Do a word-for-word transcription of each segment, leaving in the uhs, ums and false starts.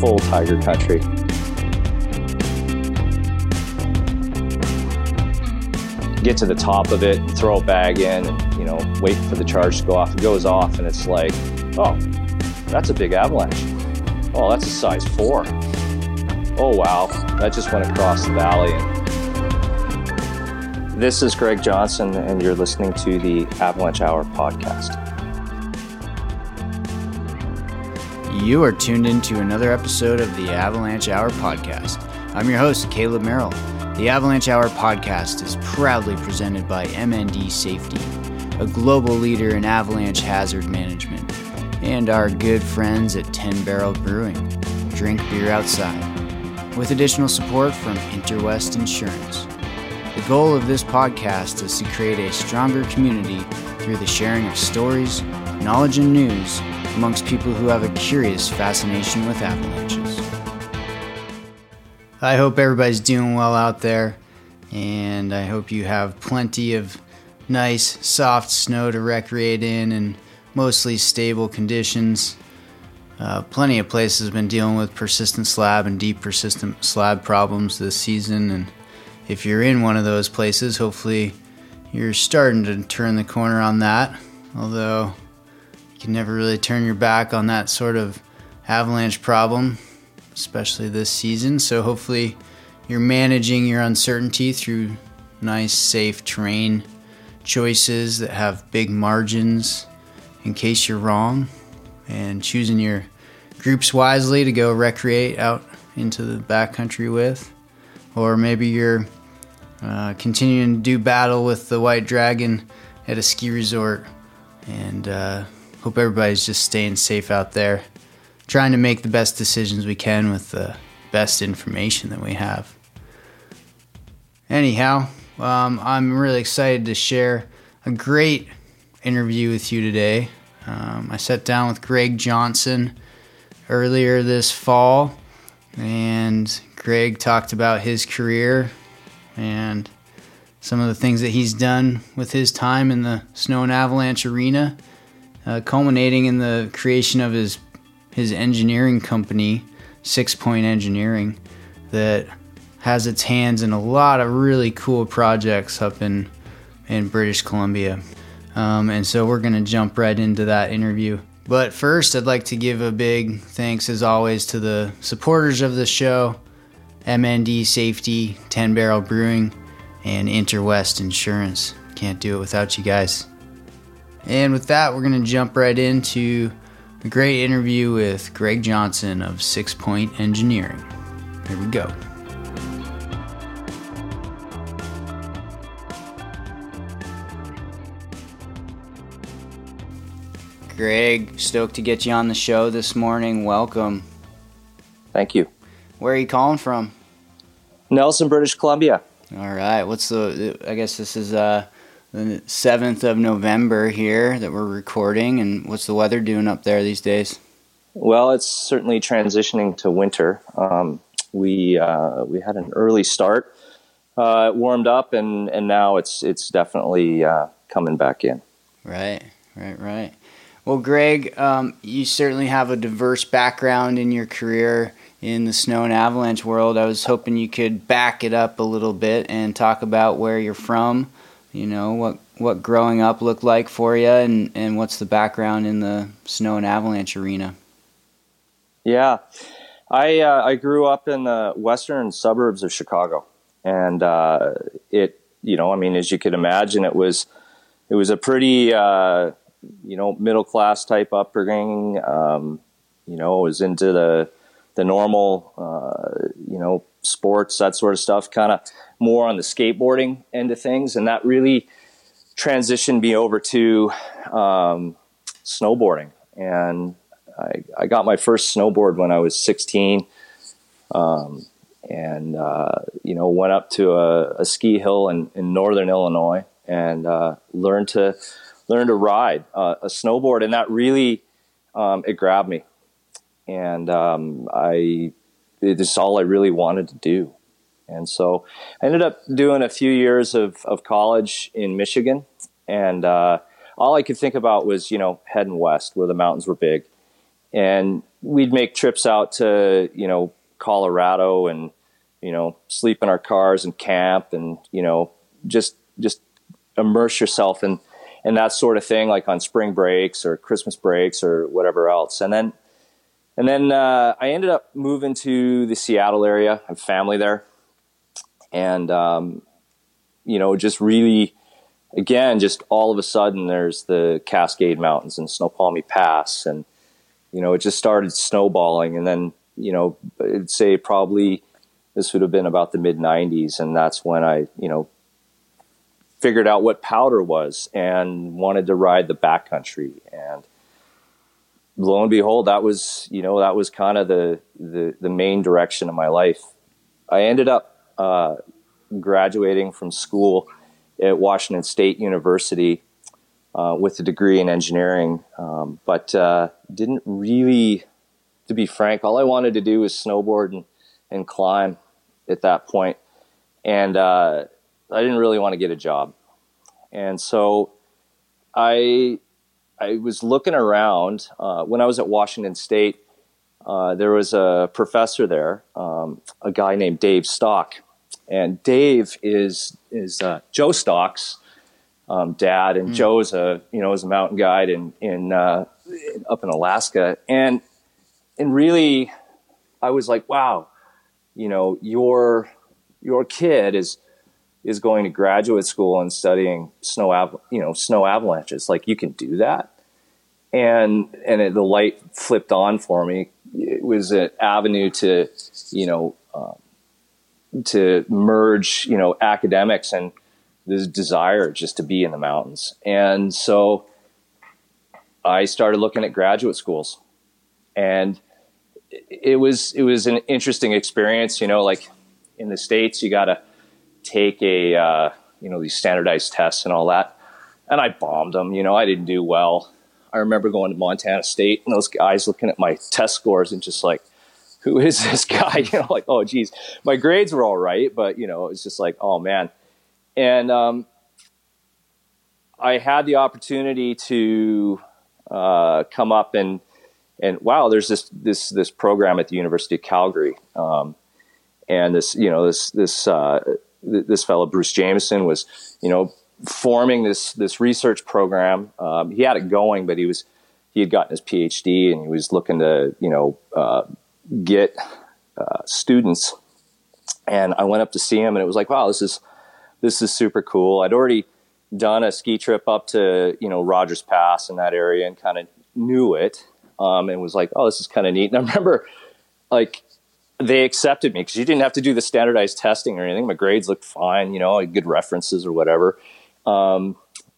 full Tiger Country. Get to the top of it, throw a bag in, and you know, wait for the charge to go off. It goes off, and it's like, oh, that's a big avalanche. Oh, that's a size four. Oh, wow, that just went across the valley. This is Greg Johnson, and you're listening to the Avalanche Hour podcast. You are tuned into another episode of the Avalanche Hour podcast. I'm your host, Caleb Merrill. The Avalanche Hour podcast is proudly presented by M N D Safety, a global leader in avalanche hazard management, and our good friends at Ten Barrel Brewing. Drink beer outside, with additional support from Interwest Insurance. The goal of this podcast is to create a stronger community through the sharing of stories, knowledge, and news amongst people who have a curious fascination with avalanches. I hope everybody's doing well out there, and I hope you have plenty of nice, soft snow to recreate in and mostly stable conditions. Uh, plenty of places have been dealing with persistent slab and deep persistent slab problems this season, and if you're in one of those places, hopefully you're starting to turn the corner on that, although you can never really turn your back on that sort of avalanche problem, especially this season. So hopefully you're managing your uncertainty through nice, safe terrain choices that have big margins in case you're wrong, and choosing your groups wisely to go recreate out into the backcountry with. Or maybe you're uh, continuing to do battle with the white dragon at a ski resort, and uh, hope everybody's just staying safe out there, trying to make the best decisions we can with the best information that we have. Anyhow, um, I'm really excited to share a great interview with you today. Um, I sat down with Greg Johnson earlier this fall, and Greg talked about his career and some of the things that he's done with his time in the snow and avalanche arena, Uh, culminating in the creation of his his engineering company, Six Point Engineering, that has its hands in a lot of really cool projects up in in British Columbia. Um, and so we're going to jump right into that interview. But first, I'd like to give a big thanks, as always, to the supporters of the show, M N D Safety, Ten Barrel Brewing, and Interwest Insurance. Can't do it without you guys. And with that, we're going to jump right into a great interview with Greg Johnson of Six Point Engineering. Here we go. Greg, stoked to get you on the show this morning. Welcome. Thank you. Where are you calling from? Nelson, British Columbia. All right. What's the, I guess this is, uh, the seventh of November here that we're recording, and what's the weather doing up there these days? Well, it's certainly transitioning to winter. Um, we uh, we had an early start, uh, it warmed up, and, and now it's it's definitely uh, coming back in. Right, right, right. Well, Greg, um, you certainly have a diverse background in your career in the snow and avalanche world. I was hoping you could back it up a little bit and talk about where you're from. You know, what what growing up looked like for you, and, and what's the background in the snow and avalanche arena? Yeah, I uh, I grew up in the western suburbs of Chicago, and uh, it you know I mean as you could imagine, it was it was a pretty uh, you know middle class type upbringing. Um, you know, it was into the the normal uh, you know sports, that sort of stuff, kind of more on the skateboarding end of things, and that really transitioned me over to um, snowboarding. And I, I got my first snowboard when I was sixteen, um, and uh, you know went up to a, a ski hill in, in northern Illinois and uh, learned to learn to ride uh, a snowboard, and that really um, it grabbed me, and um, I this is all I really wanted to do. And so I ended up doing a few years of, of college in Michigan. And uh, all I could think about was, you know, heading west where the mountains were big. And we'd make trips out to, you know, Colorado and, you know, sleep in our cars and camp and, you know, just just immerse yourself in, in that sort of thing, like on spring breaks or Christmas breaks or whatever else. And then and then uh, I ended up moving to the Seattle area. I have family there. And, um, you know, just really, again, just all of a sudden there's the Cascade Mountains and Snoqualmie Pass. And, you know, it just started snowballing. And then, you know, I'd say probably this would have been about the mid nineties. And that's when I, you know, figured out what powder was and wanted to ride the backcountry. And lo and behold, that was, you know, that was kind of the, the, the main direction of my life. I ended up Uh, graduating from school at Washington State University uh, with a degree in engineering, um, but uh, didn't really, to be frank, all I wanted to do was snowboard and, and climb at that point. And uh, I didn't really want to get a job. And so I, I was looking around. Uh, when I was at Washington State, uh, there was a professor there, um, a guy named Dave Stock. And Dave is is uh, Joe Stock's um, dad, and mm. Joe's a you know is a mountain guide in in uh, up in Alaska, and and really, I was like, wow, you know your your kid is is going to graduate school and studying snow av- you know snow avalanches, like you can do that, and and it, the light flipped on for me. It was an avenue to you know. Um, to merge, you know, academics and this desire just to be in the mountains. And so I started looking at graduate schools, and it was, it was an interesting experience, you know, like in the States, you got to take a, uh, you know, these standardized tests and all that. And I bombed them, you know, I didn't do well. I remember going to Montana State and those guys looking at my test scores and just like, who is this guy? You know, like, oh, geez, my grades were all right. But, you know, it's just like, oh, man. And um, I had the opportunity to uh, come up and, and wow, there's this, this, this program at the University of Calgary. Um, and this, you know, this, this, uh, th- this fellow, Bruce Jameson, was, you know, forming this, this research program. Um, he had it going, but he was, he had gotten his PhD and he was looking to, you know, uh, get uh, students. And I went up to see him, and it was like, wow, this is this is super cool. I'd already done a ski trip up to, you know, Rogers Pass in that area and kind of knew it, um, and was like, oh, this is kind of neat. And I remember, like, they accepted me because you didn't have to do the standardized testing or anything. My grades looked fine, you know, good references or whatever. Um,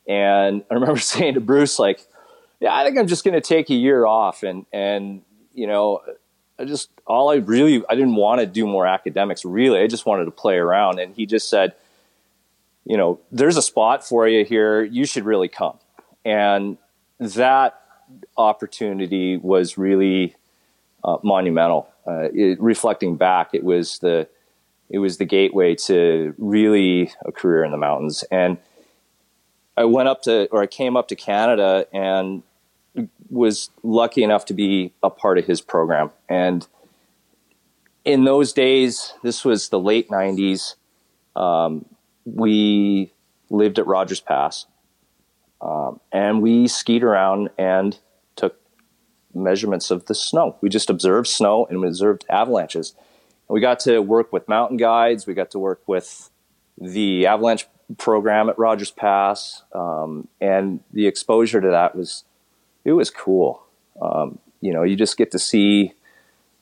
and I remember saying to Bruce, like, yeah, I think I'm just going to take a year off and, and you know, I just, all I really, I didn't want to do more academics, really. I just wanted to play around. And he just said, you know, there's a spot for you here. You should really come. And that opportunity was really uh, monumental. Uh, it, reflecting back, it was the, it was the gateway to really a career in the mountains. And I went up to, or I came up to Canada and was lucky enough to be a part of his program. And in those days, this was the late nineties. Um, we lived at Rogers Pass, um, and we skied around and took measurements of the snow. We just observed snow and we observed avalanches. And we got to work with mountain guides. We got to work with the avalanche program at Rogers Pass. Um, and the exposure to that was, it was cool. Um, you know, you just get to see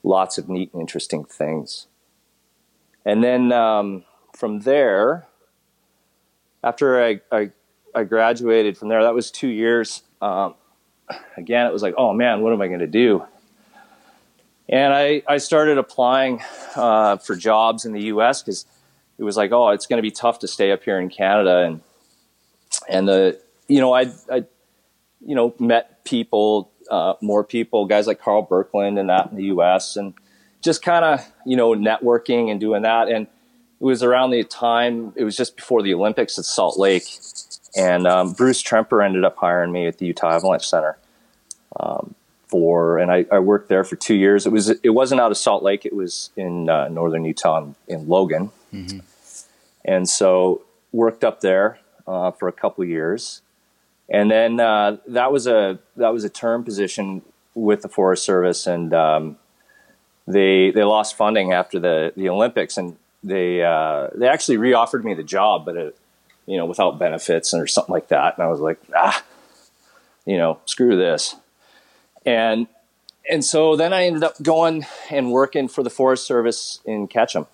lots of neat and interesting things. And then um, from there, after I, I I graduated from there, that was two years. Um, again, it was like, oh man, what am I going to do? And I, I started applying uh, for jobs in the U S because it was like, oh, it's going to be tough to stay up here in Canada. And, and the, you know, I, I, you know, met people, uh, more people, guys like Karl Birkeland and that in the U S and just kind of, you know, networking and doing that. And it was around the time, it was just before the Olympics at Salt Lake. And um, Bruce Tremper ended up hiring me at the Utah Avalanche Center um, for, and I, I worked there for two years. It was it wasn't out of Salt Lake. It was in uh, northern Utah in, in Logan, mm-hmm. and so worked up there uh, for a couple of years, and then uh, that was a that was a term position with the Forest Service, and um, they they lost funding after the, the Olympics, and they uh, they actually reoffered me the job, but it, you know without benefits or something like that, and I was like ah. you know, screw this. And, and so then I ended up going and working for the Forest Service in Ketchum.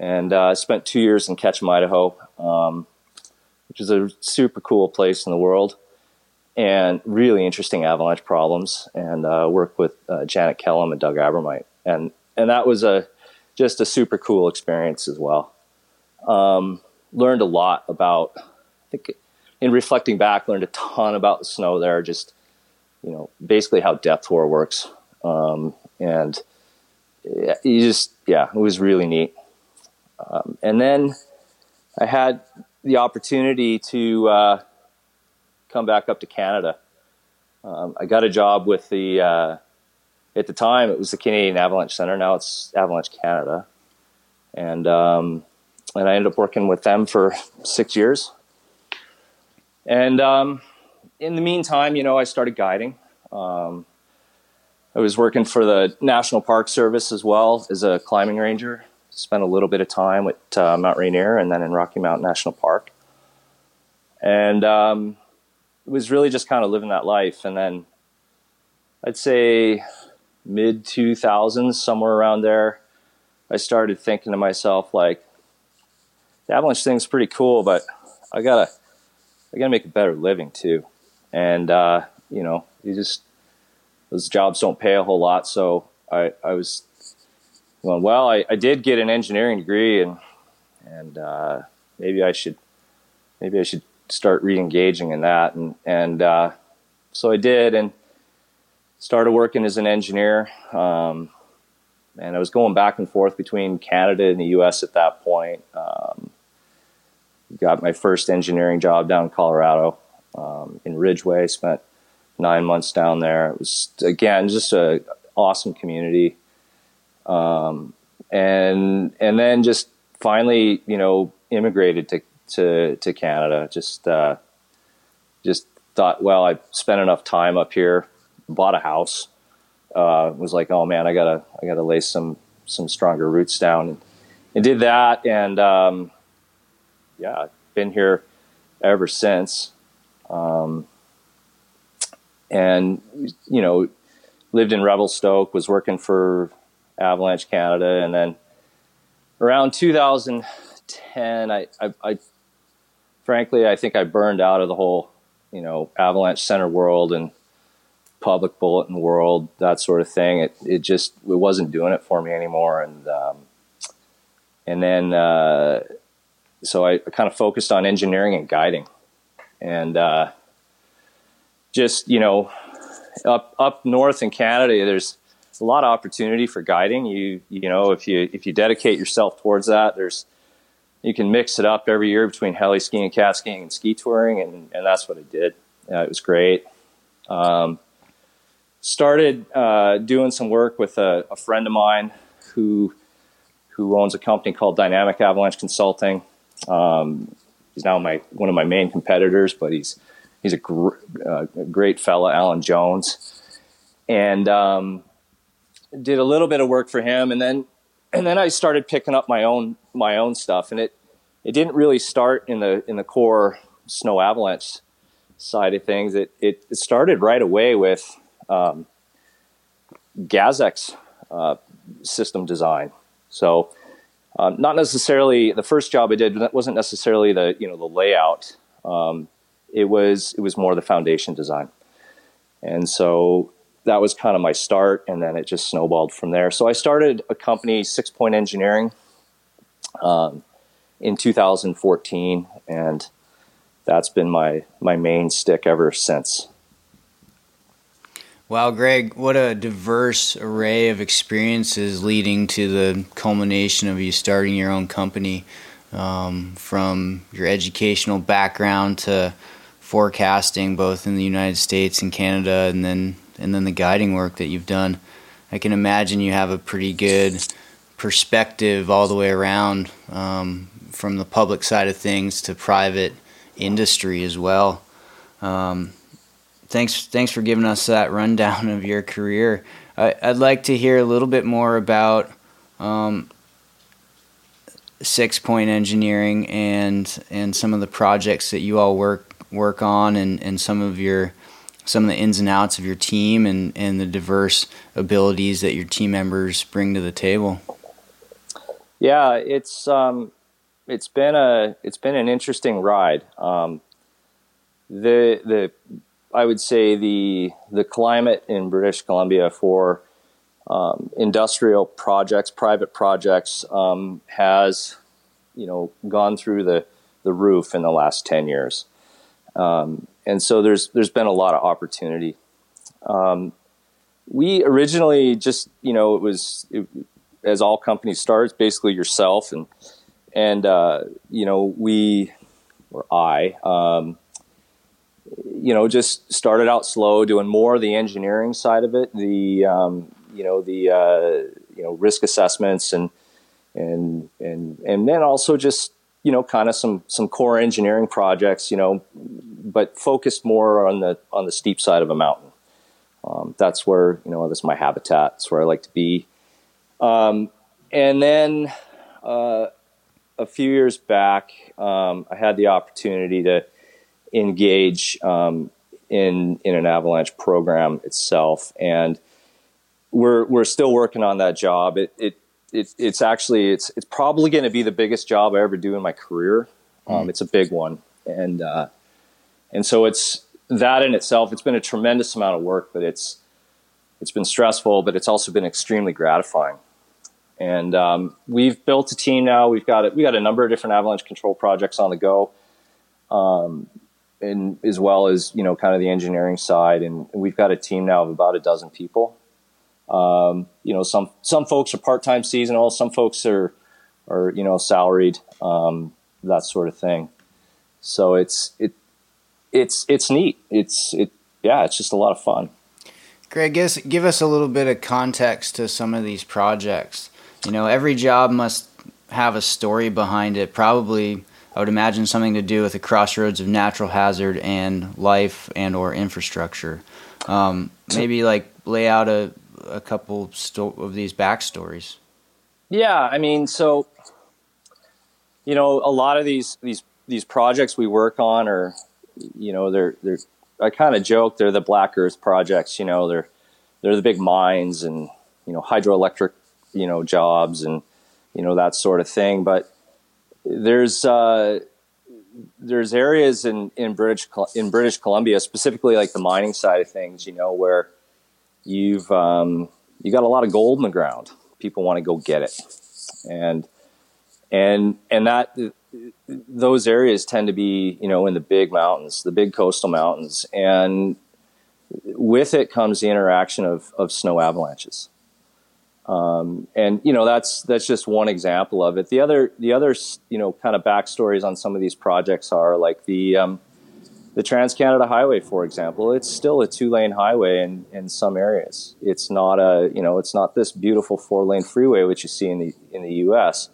And, uh, I spent two years in Ketchum, Idaho, um, which is a super cool place in the world and really interesting avalanche problems. And, uh, worked with, uh, Janet Kellum and Doug Abermite. And, and that was a, just a super cool experience as well. Um, learned a lot about, I think, in reflecting back, learned a ton about the snow there, just, you know, basically how depth war works. Um, and you just, yeah, it was really neat. Um, and then I had the opportunity to uh, come back up to Canada. Um, I got a job with the, uh, at the time, it was the Canadian Avalanche Center. Now it's Avalanche Canada. And, um, and I ended up working with them for six years. And um, in the meantime, you know, I started guiding. Um, I was working for the National Park Service as well as a climbing ranger. Spent a little bit of time at uh, Mount Rainier and then in Rocky Mountain National Park. And um, it was really just kind of living that life. And then I'd say mid two thousands, somewhere around there, I started thinking to myself, like, the avalanche thing's pretty cool, but I got to... I got to make a better living too. And, uh, you know, you just, those jobs don't pay a whole lot. So I, I was going, well, I, I did get an engineering degree and, and, uh, maybe I should, maybe I should start re-engaging in that. And, and, uh, so I did and started working as an engineer. Um, and I was going back and forth between Canada and the U S at that point. Um, Got my first engineering job down in Colorado, um, in Ridgeway. Spent nine months down there. It was, again, just a awesome community. Um, and and then just finally, you know, immigrated to to, to Canada. Just uh, just thought, well, I spent enough time up here. Bought a house. Uh, was like, oh man, I gotta I gotta lay some some stronger roots down, and, and did that and. Um, Yeah, I've been here ever since, um, and you know, lived in Revelstoke, was working for Avalanche Canada, and then around two thousand ten, I, I, I frankly, I think I burned out of the whole, you know, Avalanche Center world and public bulletin world, that sort of thing. It it just it wasn't doing it for me anymore, and um, and then. Uh, So I kind of focused on engineering and guiding, and uh, just you know, up up north in Canada, there's a lot of opportunity for guiding. You you know, if you if you dedicate yourself towards that, there's you can mix it up every year between heli skiing, and cat skiing, and ski touring, and, and that's what I did. Uh, it was great. Um, started uh, doing some work with a, a friend of mine who who owns a company called Dynamic Avalanche Consulting. Um, he's now my, one of my main competitors, but he's, he's a gr- uh, great fella, Alan Jones, and, um, did a little bit of work for him. And then, and then I started picking up my own, my own stuff, and it, it didn't really start in the, in the core snow avalanche side of things. It, it, it started right away with, um, Gazex, uh, system design. So, Um, not necessarily the first job I did. That wasn't necessarily the you know the layout. Um, it was it was more the foundation design, and so that was kind of my start. And then it just snowballed from there. So I started a company, Six Point Engineering, um, in two thousand fourteen, and that's been my my main stick ever since. Wow, Greg, what a diverse array of experiences leading to the culmination of you starting your own company, um, from your educational background to forecasting both in the United States and Canada, and then and then the guiding work that you've done, I can imagine you have a pretty good perspective all the way around, um, from the public side of things to private industry as well. Um, thanks, thanks for giving us that rundown of your career. I, I'd like to hear a little bit more about um, Six Point Engineering and and some of the projects that you all work work on, and, and some of your some of the ins and outs of your team, and, and the diverse abilities that your team members bring to the table. Yeah, it's um, it's been a it's been an interesting ride. Um, the the I would say the the climate in British Columbia for um, industrial projects, private projects, um, has you know gone through the the roof in the last ten years, um, and so there's there's been a lot of opportunity. Um, we originally just you know it was. It, as all companies start, basically yourself and, and, uh, you know, we, or I, um, you know, just started out slow, doing more of the engineering side of it, the, um, you know, the, uh, you know, risk assessments and, and, and, and then also just, you know, kind of some, some core engineering projects, you know, but focused more on the, on the steep side of a mountain. Um, that's where, you know, that's my habitat. It's where I like to be. Um, and then, uh, a few years back, um, I had the opportunity to engage, um, in, in an Avalanche program itself. And we're, we're still working on that job. It, it, it it's actually, it's, it's probably going to be the biggest job I ever do in my career. Um, mm. It's a big one. And, uh, and so it's that in itself, it's been a tremendous amount of work, but it's, it's been stressful, but it's also been extremely gratifying. And um, we've built a team now. We've got it. We got a number of different avalanche control projects on the go, um, and as well as you know, kind of the engineering side. And we've got a team now of about a dozen people. Um, you know, some some folks are part-time seasonal. Some folks are are you know salaried, um, that sort of thing. So it's it it's it's neat. It's it yeah. It's just a lot of fun. Greg, give us a little bit of context to some of these projects. You know, every job must have a story behind it. Probably, I would imagine, something to do with the crossroads of natural hazard and life and or infrastructure. Um, maybe like lay out a, a couple sto- of these backstories. Yeah, I mean, so, you know, a lot of these these, these projects we work on are, you know, they're they're. I kind of joke they're the Black Earth projects, you know, they're, they're the big mines and, you know, hydroelectric, you know, jobs and, you know, that sort of thing. But there's, uh, there's areas in, in British, in British Columbia, specifically like the mining side of things, you know, where you've, um, you got a lot of gold in the ground. People want to go get it. And, and, and that, those areas tend to be, you know, in the big mountains, the big coastal mountains. And with it comes the interaction of, of snow avalanches. Um, and, you know, that's, that's just one example of it. The other, the other, you know, kind of backstories on some of these projects are like the, um, the Trans-Canada Highway, for example. It's still a two lane highway in, in some areas. It's not a, you know, it's not this beautiful four lane freeway, which you see in the, in the U S,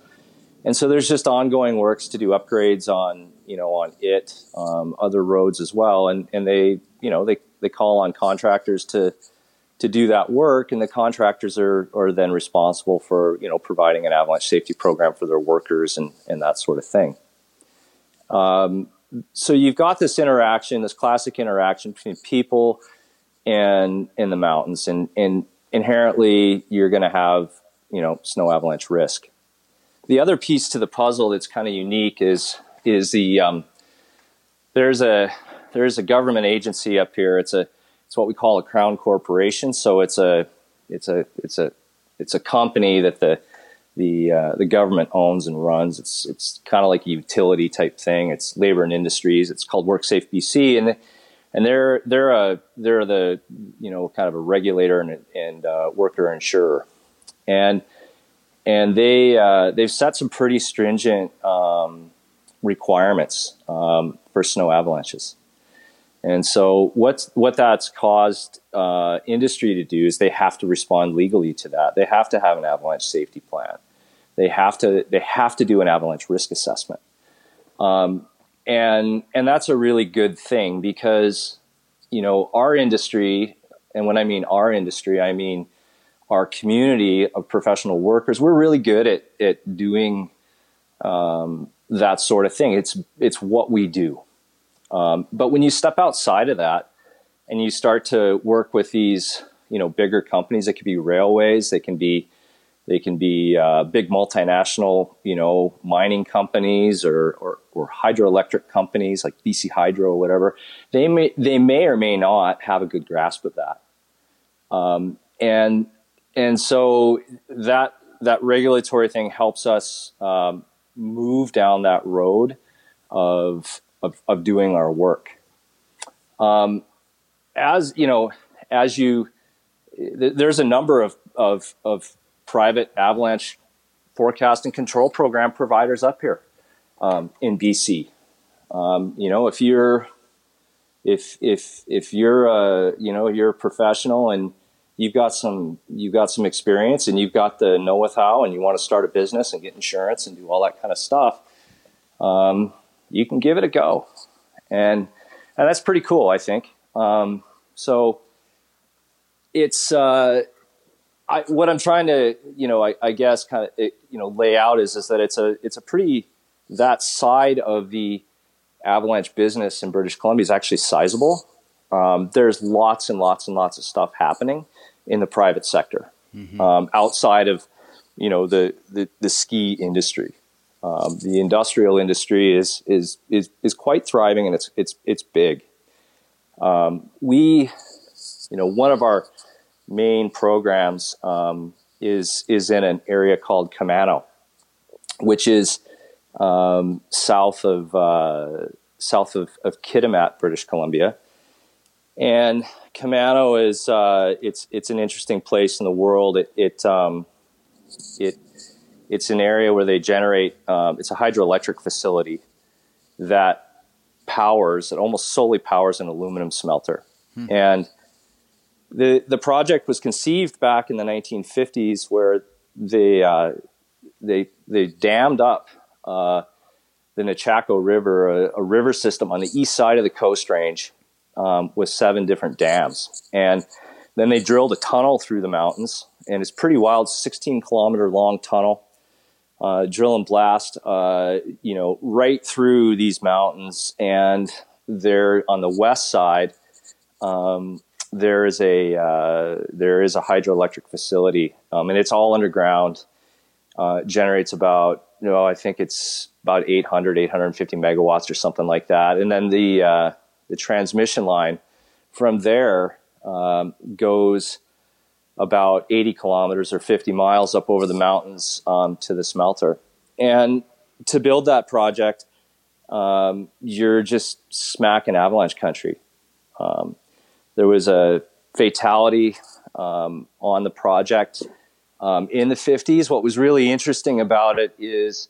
and so there's just ongoing works to do upgrades on, you know, on it, um, other roads as well. And, and they, you know, they, they call on contractors to, to do that work. And the contractors are, are then responsible for, you know, providing an avalanche safety program for their workers and, and that sort of thing. Um, so you've got this interaction, this classic interaction between people and in the mountains, and, and inherently you're going to have, you know, snow avalanche risk. The other piece to the puzzle that's kind of unique is is the um, there's a there's a government agency up here. It's a it's what we call a crown corporation. So it's a it's a it's a it's a company that the the uh, the government owns and runs. It's it's kind of like a utility type thing. It's Labor and Industries. It's called WorkSafe B C, and and they're they're a they're the you know kind of a regulator and and uh, worker insurer. And And they uh, they've set some pretty stringent um, requirements um, for snow avalanches, And so what's, what that's caused uh, industry to do is they have to respond legally to that. They have to have an avalanche safety plan. They have to they have to do an avalanche risk assessment. Um, and and that's a really good thing because, you know, our industry, and when I mean our industry, I mean our community of professional workers, we're really good at, at doing um, that sort of thing. It's, it's what we do. Um, but when you step outside of that and you start to work with these, you know, bigger companies, it could be railways, they can be, they can be uh, big multinational, you know, mining companies or, or or hydroelectric companies like B C Hydro or whatever. They may they may or may not have a good grasp of that, um, and and so that that regulatory thing helps us um, move down that road of. Of, of doing our work. Um, as you know, as you, th- there's a number of, of, of private avalanche forecast and control program providers up here um, in B C. Um, you know, if you're, if, if, if you're a, you know, you're a professional and you've got some, you've got some experience and you've got the know-how and you want to start a business and get insurance and do all that kind of stuff. Um, You can give it a go, and and that's pretty cool, I think. Um, so it's uh, I, what I'm trying to, you know, I, I guess, kind of, you know, lay out is is that it's a it's a pretty that side of the avalanche business in British Columbia is actually sizable. Um, there's lots and lots and lots of stuff happening in the private sector mm-hmm. um, outside of, you know, the the, the ski industry. Um, the industrial industry is, is, is, is quite thriving and it's, it's, it's big. Um, we, you know, one of our main programs, um, is, is in an area called Camano, which is, um, south of, uh, south of, of Kitimat, British Columbia. And Camano is, uh, it's, it's an interesting place in the world. It, it, um, it, It's an area where they generate, um, it's a hydroelectric facility that powers, it almost solely powers an aluminum smelter. Hmm. And the the project was conceived back in the nineteen fifties where they, uh, they, they dammed up uh, the Nechaco River, a, a river system on the east side of the Coast Range um, with seven different dams. And then they drilled a tunnel through the mountains, and it's pretty wild, sixteen kilometer long tunnel. Uh, drill and blast, uh, you know, right through these mountains. And there on the west side, um, there is a uh, there is a hydroelectric facility, um, and it's all underground. Uh, it generates about, you know, I think it's about eight hundred, eight fifty megawatts or something like that. And then the uh, the transmission line from there um, goes about eighty kilometers or fifty miles up over the mountains um, to the smelter. And to build that project, um, you're just smack in avalanche country. Um, there was a fatality um, on the project um, in the fifties. What was really interesting about it is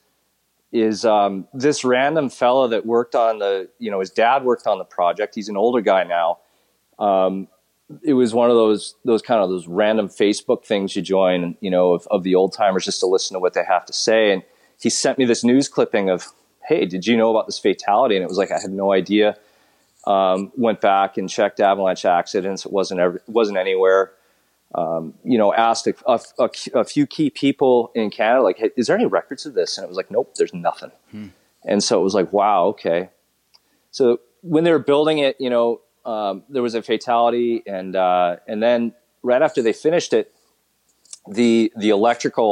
is um, this random fella that worked on the, you know, his dad worked on the project. He's an older guy now. Um, It was one of those those kind of those random Facebook things you join, you know, of, of the old timers just to listen to what they have to say. And he sent me this news clipping of, hey, did you know about this fatality? And it was like, I had no idea. Um, went back and checked avalanche accidents. It wasn't ever, wasn't anywhere. Um, you know, asked a, a, a few key people in Canada, like, hey, is there any records of this? And it was like, nope, there's nothing. Hmm. And so it was like, wow, okay. So when they were building it, you know, Um, there was a fatality, and uh, and then right after they finished it, the the electrical,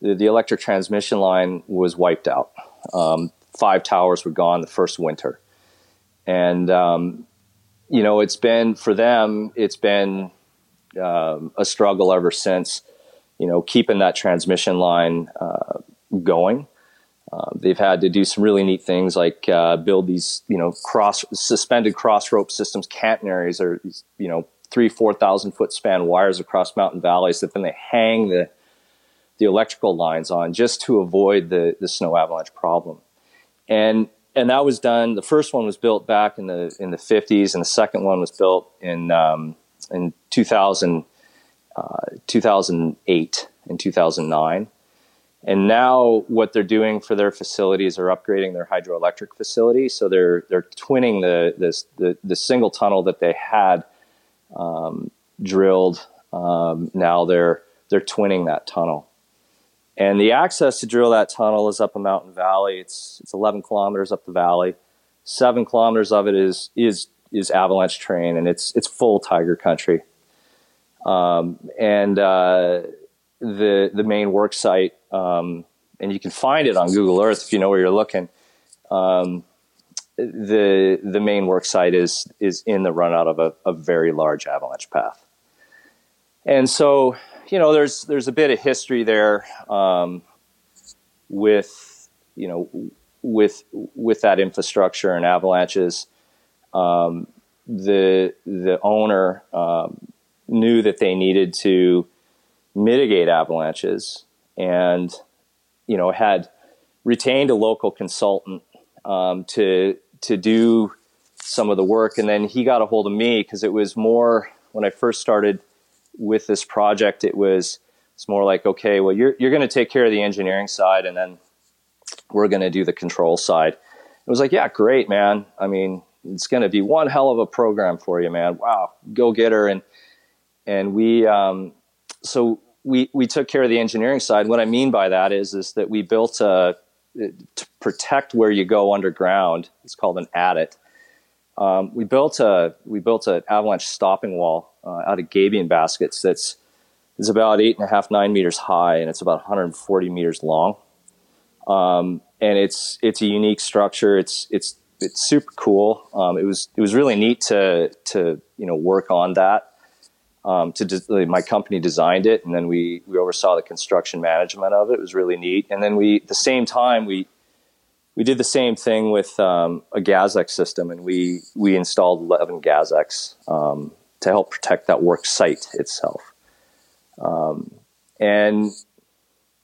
the, the electric transmission line was wiped out. Um, five towers were gone the first winter, and um, you know it's been for them, it's been um, a struggle ever since. You know, keeping that transmission line uh, going. Uh, they've had to do some really neat things like uh, build these, you know, cross suspended cross rope systems. Catenaries are these, you know, three, four thousand foot span wires across mountain valleys that then they hang the the electrical lines on just to avoid the the snow avalanche problem. And And that was done. The first one was built back in the in the fifties, and the second one was built in um, in two thousand, uh, two thousand eight and two thousand nine. And now what they're doing for their facilities are upgrading their hydroelectric facility. So they're they're twinning the this the, the single tunnel that they had um, drilled. Um, now they're they're twinning that tunnel. And the access to drill that tunnel is up a mountain valley. It's it's eleven kilometers up the valley. Seven kilometers of it is is is avalanche terrain, and it's it's full tiger country. Um, and uh, the the main work site, um, and you can find it on Google Earth if you know where you're looking. Um, the the main work site is is in the run out of a, a very large avalanche path, and so. You know, there's there's a bit of history there um, with you know with with that infrastructure and avalanches. Um, the the owner um, knew that they needed to mitigate avalanches, and you know had retained a local consultant um, to to do some of the work, and then he got a hold of me because it was more when I first started. With this project, it was it's more like, okay, well, you're you're going to take care of the engineering side, and then we're going to do the control side. It was like, yeah, great, man. I mean, it's going to be one hell of a program for you, man. Wow, go get her. And and we um, so we we took care of the engineering side. What I mean by that is is that we built a to protect where you go underground. It's called an adit. Um, we built a we built an avalanche stopping wall. Uh, out of gabion baskets that's is about eight and a half, nine meters high, and it's about one hundred forty meters long. Um, and it's it's a unique structure. It's it's it's super cool. Um, it was it was really neat to to you know work on that. Um, to de- my company designed it, and then we we oversaw the construction management of it. It was really neat. And then we at the same time we we did the same thing with um, a Gazex system, and we we installed eleven Gazex. Um, to help protect that work site itself. Um, and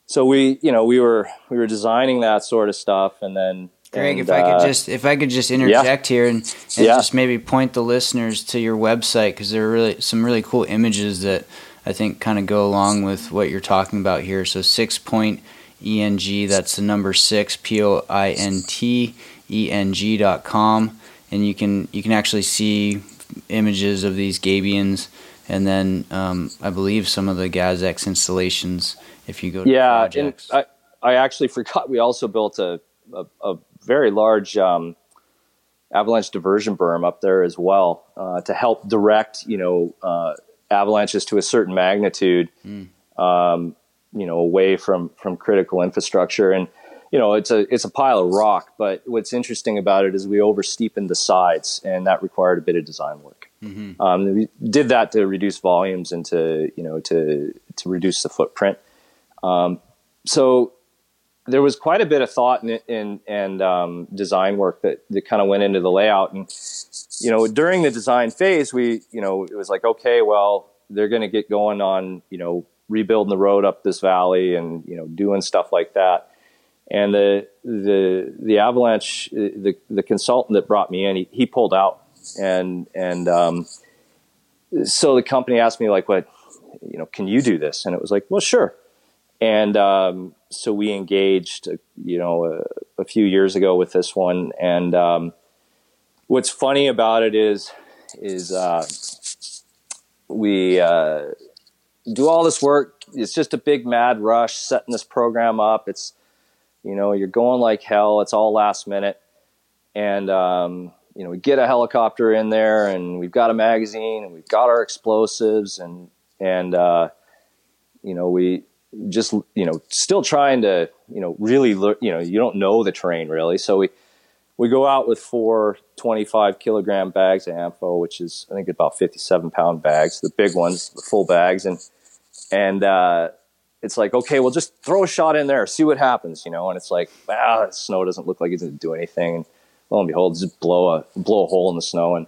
so we, you know, we were, we were designing that sort of stuff. And then, Greg, and, if I uh, could just, if I could just interject yeah. here and, and yeah. just maybe point the listeners to your website. Cause there are really some really cool images that I think kind of go along with what you're talking about here. So Six Point E N G, that's the number six, P O I N T E N G dot com. And you can, you can actually see images of these gabions, and then um, I believe some of the Gazex installations. If you go, to yeah, and I, I actually forgot. We also built a a, a very large um, avalanche diversion berm up there as well uh, to help direct you know uh, avalanches to a certain magnitude, mm. um, you know, away from from critical infrastructure. And you know, it's a it's a pile of rock, but what's interesting about it is we oversteepened the sides, and that required a bit of design work. Mm-hmm. Um, we did that to reduce volumes and to you know to to reduce the footprint. Um, so there was quite a bit of thought in, in and um, design work that that kind of went into the layout. And you know, during the design phase, we you know it was like, okay, well, they're going to get going on you know rebuilding the road up this valley and you know doing stuff like that. And the the the avalanche the the consultant that brought me in he, he pulled out and and um, so the company asked me like what you know can you do this, and it was like well sure, and um, so we engaged you know a, a few years ago with this one, and um, what's funny about it is is uh, we uh, do all this work. It's just a big mad rush setting this program up. It's You know, you're going like hell. It's all last minute. And, um, you know, we get a helicopter in there, and we've got a magazine, and we've got our explosives, and, and uh, you know, we just, you know, still trying to, you know, really, look, you know, you don't know the terrain really. So we, we go out with four twenty-five kilogram bags of ANFO, which is, I think, about fifty-seven pound bags, the big ones, the full bags. And, and, uh, it's like, okay, well, just throw a shot in there, see what happens, you know? And it's like, ah, snow doesn't look like it's going to do anything. And lo and behold, just blow a, blow a hole in the snow. And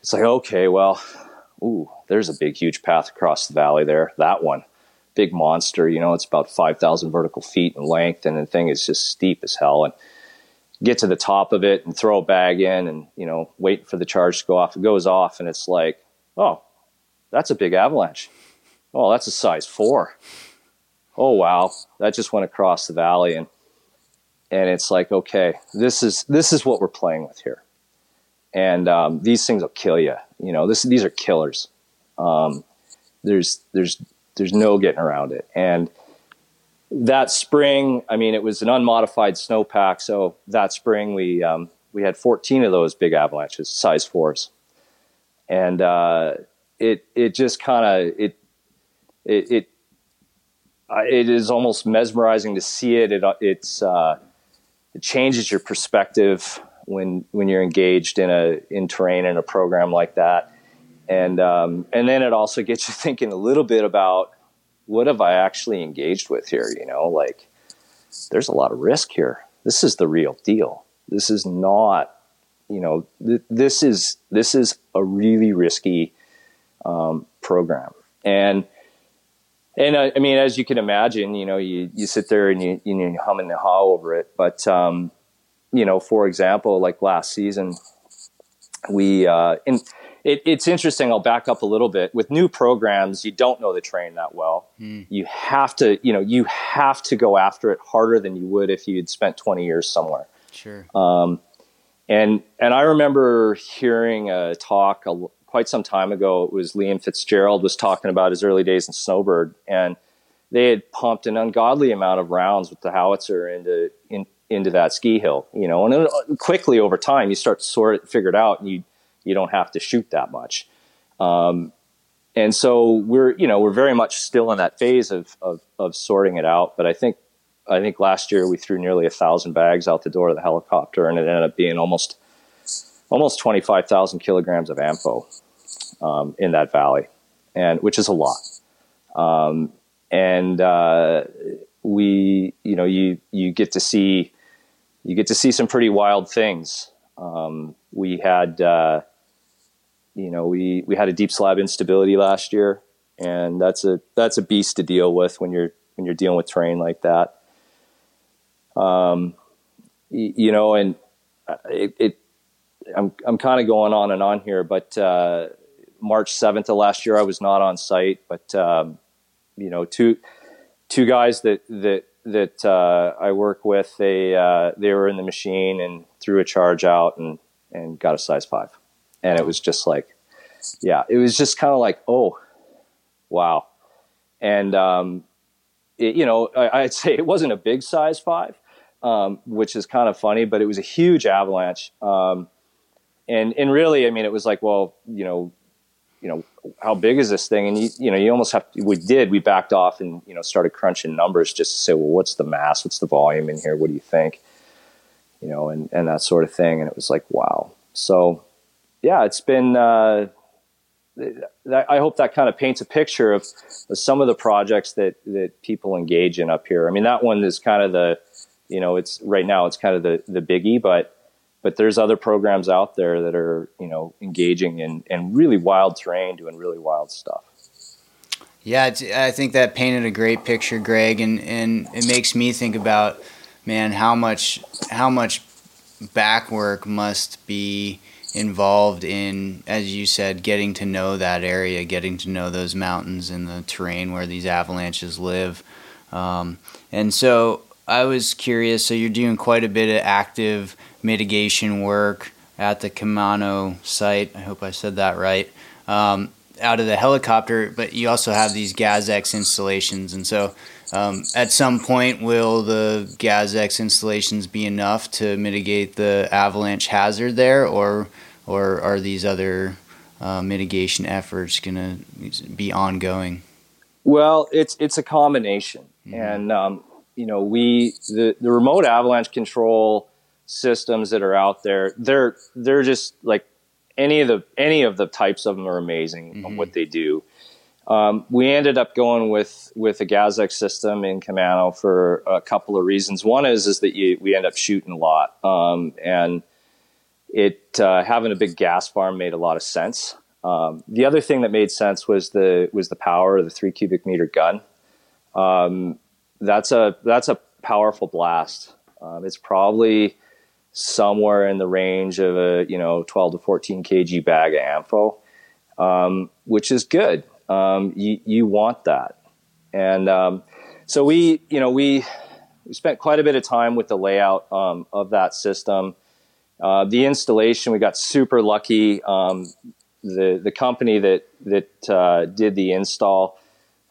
it's like, okay, well, ooh, there's a big, huge path across the valley there. That one, big monster, you know, it's about five thousand vertical feet in length. And the thing is just steep as hell. And, get to the top of it and throw a bag in and, you know, wait for the charge to go off. It goes off and it's like, oh, that's a big avalanche. Oh, that's a size four. Oh, wow. That just went across the valley. And, and it's like, okay, this is, this is what we're playing with here. And, um, these things will kill you. You know, this, these are killers. Um, there's, there's, there's no getting around it. And that spring, I mean, it was an unmodified snowpack. So that spring we, um, we had fourteen of those big avalanches, size fours. And, uh, it, it just kind of, it, it, it, it is almost mesmerizing to see it. It, it's, uh, it changes your perspective when, when you're engaged in a, in terrain and a program like that. And, um, and then it also gets you thinking a little bit about, what have I actually engaged with here? You know, like there's a lot of risk here. This is the real deal. This is not, you know, th- this is, this is a really risky, um, program. And, and I, I mean, as you can imagine, you know, you, you sit there and you, you hum and haw over it. But, um, you know, for example, like last season, we, uh, in, It, it's interesting. I'll back up a little bit. With new programs, you don't know the terrain that well. Mm. You have to, you know, you have to go after it harder than you would if you'd spent twenty years somewhere. Sure. Um, and and I remember hearing a talk a, quite some time ago. It was Liam Fitzgerald was talking about his early days in Snowbird, and they had pumped an ungodly amount of rounds with the howitzer into in, into that ski hill. You know, and then quickly over time, you start to sort it, figure it out, and you. You don't have to shoot that much. Um, and so we're, you know, we're very much still in that phase of, of, of sorting it out. But I think, I think last year we threw nearly a thousand bags out the door of the helicopter, and it ended up being almost, almost twenty-five thousand kilograms of A N F O, um, in that valley, and which is a lot. Um, and, uh, we, you know, you, you get to see, you get to see some pretty wild things. Um, we had, uh, You know, we, we had a deep slab instability last year, and that's a that's a beast to deal with when you're when you're dealing with terrain like that. Um, y- you know, and it, it I'm I'm kind of going on and on here, but uh, March seventh of last year, I was not on site, but um, you know, two two guys that that that uh, I work with, they uh, they were in the machine and threw a charge out and and got a size five. And it was just like, yeah, it was just kind of like, oh, wow. And, um, it, you know, I, I'd say it wasn't a big size five, um, which is kind of funny, but it was a huge avalanche. Um, and, and really, I mean, it was like, well, you know, you know, how big is this thing? And you, you know, you almost have to, we did, we backed off and, you know, started crunching numbers just to say, well, what's the mass? What's the volume in here? What do you think? You know, and, and that sort of thing. And it was like, wow. So, yeah, it's been, uh, I hope that kind of paints a picture of some of the projects that, that people engage in up here. I mean, that one is kind of the, you know, it's right now it's kind of the, the biggie, but, but there's other programs out there that are, you know, engaging in, in really wild terrain, doing really wild stuff. Yeah. It's, I think that painted a great picture, Greg. And, and it makes me think about, man, how much, how much back work must be involved in, as you said, getting to know that area, getting to know those mountains and the terrain where these avalanches live. Um, and so I was curious, so you're doing quite a bit of active mitigation work at the Camano site. I hope I said that right. Um, out of the helicopter, but you also have these Gazex installations. And so um, at some point, will the Gazex installations be enough to mitigate the avalanche hazard there, or or are these other uh, mitigation efforts going to be ongoing? Well, it's it's a combination. Mm-hmm. And, um, you know, we the, the remote avalanche control systems that are out there, they're they're just like, Any of the any of the types of them are amazing mm-hmm. on what they do. Um, we ended up going with with a Gazex system in Camano for a couple of reasons. One is is that you, we end up shooting a lot, um, and it uh, having a big gas farm made a lot of sense. Um, the other thing that made sense was the was the power of the three cubic meter gun. Um, that's a that's a powerful blast. Um, it's probably somewhere in the range of a, you know, twelve to fourteen kilogram bag of ANFO, um, which is good. Um, you, you want that. And um, so we, you know, we, we spent quite a bit of time with the layout um, of that system. Uh, the installation, we got super lucky. Um, the the company that that uh, did the install,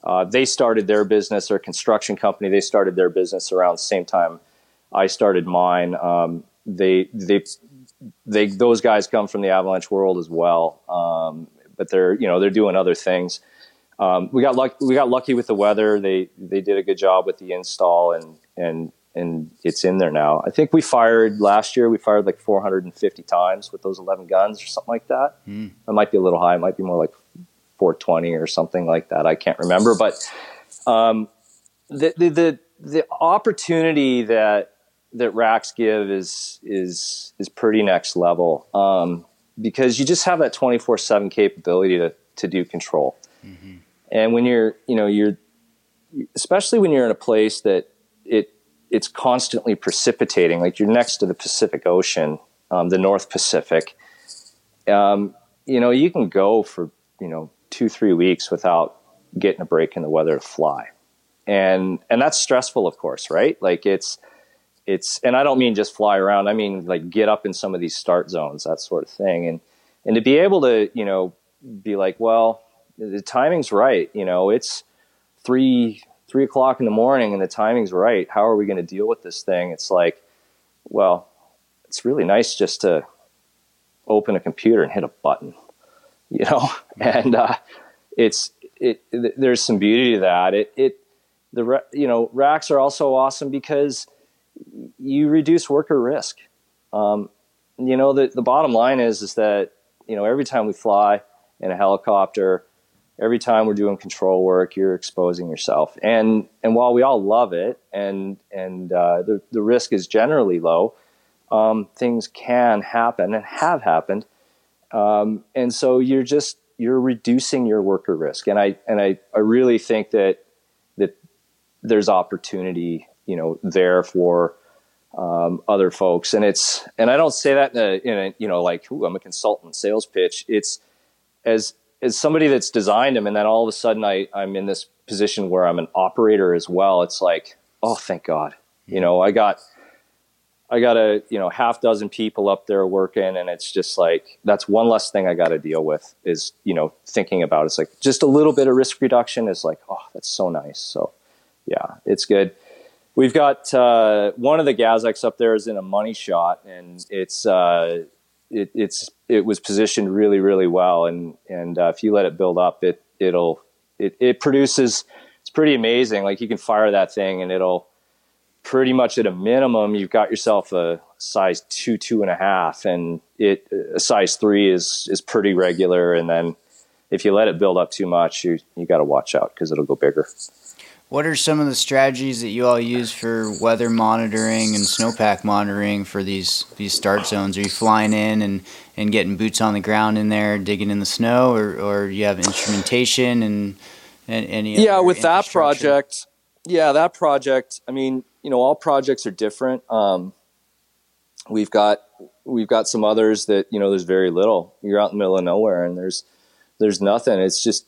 uh, they started their business, their construction company, they started their business around the same time I started mine. Um, they they they those guys come from the Avalanche world as well, um, but they're you know they're doing other things. Um, we got luck, we got lucky with the weather. They they did a good job with the install, and and and it's in there now. I think we fired last year. We fired like four hundred fifty times with those eleven guns or something like that. Mm. It might be a little high. It might be more like four twenty or something like that. I can't remember. But um, the, the the the opportunity that that racks give is is is pretty next level, um, because you just have that twenty-four seven capability to to do control. Mm-hmm. And when you're, you know, you're, especially when you're in a place that it, it's constantly precipitating, like you're next to the Pacific Ocean, um, the North Pacific, um, you know, you can go for, you know, two, three weeks without getting a break in the weather to fly. And, and that's stressful, of course, right? Like it's, it's, and I don't mean just fly around. I mean, like get up in some of these start zones, that sort of thing. And, and to be able to, you know, be like, well, the timing's right. You know, it's three, three o'clock in the morning and the timing's right. How are we going to deal with this thing? It's like, well, it's really nice just to open a computer and hit a button, you know? And, uh, it's, it, th- there's some beauty to that. It, it, the, re- you know, racks are also awesome because you reduce worker risk. Um, you know, the, the bottom line is, is that, you know, every time we fly in a helicopter, every time we're doing control work, you're exposing yourself. And and while we all love it, and and uh, the the risk is generally low, um, things can happen and have happened. Um, and so you're just you're reducing your worker risk. And I and I, I really think that that there's opportunity, you know, there for um, other folks. And it's and I don't say that in a, in a you know like ooh, I'm a consultant sales pitch. It's as as somebody that's designed them, and then all of a sudden I, I'm in this position where I'm an operator as well. It's like, oh, thank God. You know, I got, I got a, you know, half dozen people up there working, and it's just like, that's one less thing I got to deal with is, you know, thinking about, it's like just a little bit of risk reduction is like, oh, that's so nice. So yeah, it's good. We've got, uh, one of the Gazex up there is in a money shot, and it's, uh, It, it's it was positioned really really well, and and uh, if you let it build up, it it'll it, it produces. It's pretty amazing. Like you can fire that thing, and it'll pretty much at a minimum, you've got yourself a size two two and a half, and it a size three is is pretty regular. And then if you let it build up too much, you you got to watch out because it'll go bigger. What are some of the strategies that you all use for weather monitoring and snowpack monitoring for these, these start zones? Are you flying in and, and getting boots on the ground in there, digging in the snow, or, or you have instrumentation and, and any Yeah, with that project, yeah, that project, I mean, you know, all projects are different. Um, we've got we've got some others that, you know, there's very little. You're out in the middle of nowhere and there's there's nothing. It's just,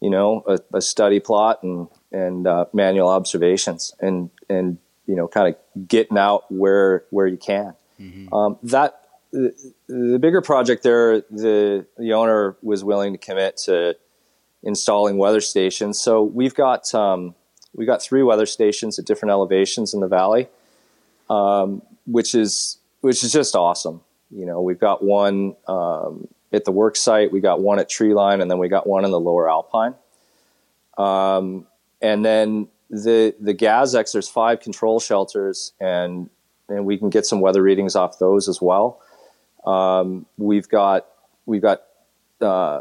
you know, a, a study plot and and uh, manual observations and, and, you know, kind of getting out where, where you can. Mm-hmm. Um, that the, the bigger project there, the, the owner was willing to commit to installing weather stations. So we've got, um, we got three weather stations at different elevations in the valley, um, which is, which is just awesome. You know, we've got one, um, at the work site, we got one at tree line, and then we got one in the lower alpine. Um, And then the the Gazex, there's five control shelters, and and we can get some weather readings off those as well. Um, we've got we've got uh,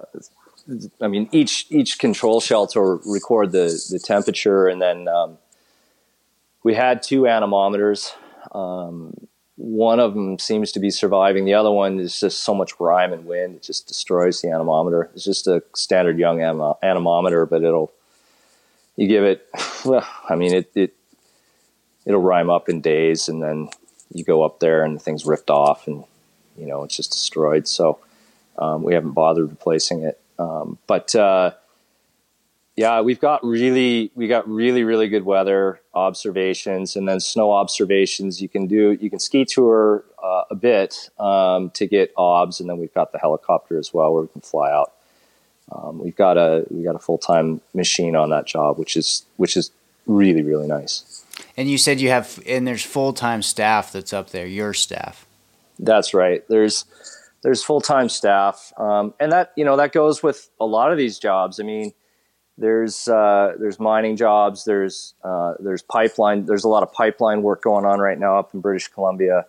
I mean each each control shelter record the the temperature, and then um, we had two anemometers. Um, one of them seems to be surviving. The other one is just so much rime and wind, it just destroys the anemometer. It's just a standard Young anemometer, but it'll You give it, well, I mean, it, it, it'll rhyme up in days, and then you go up there and the thing's ripped off and, you know, it's just destroyed. So um, we haven't bothered replacing it. Um, but uh, yeah, we've got really, we got really, really good weather observations, and then snow observations. You can do, you can ski tour uh, a bit um, to get obs. And then we've got the helicopter as well, where we can fly out. Um, we've got a, we got a full-time machine on that job, which is, which is really, really nice. And you said you have, and there's full-time staff that's up there, your staff. That's right. There's, there's full-time staff. Um, and that, you know, that goes with a lot of these jobs. I mean, there's, uh, there's mining jobs, there's, uh, there's pipeline, there's a lot of pipeline work going on right now up in British Columbia.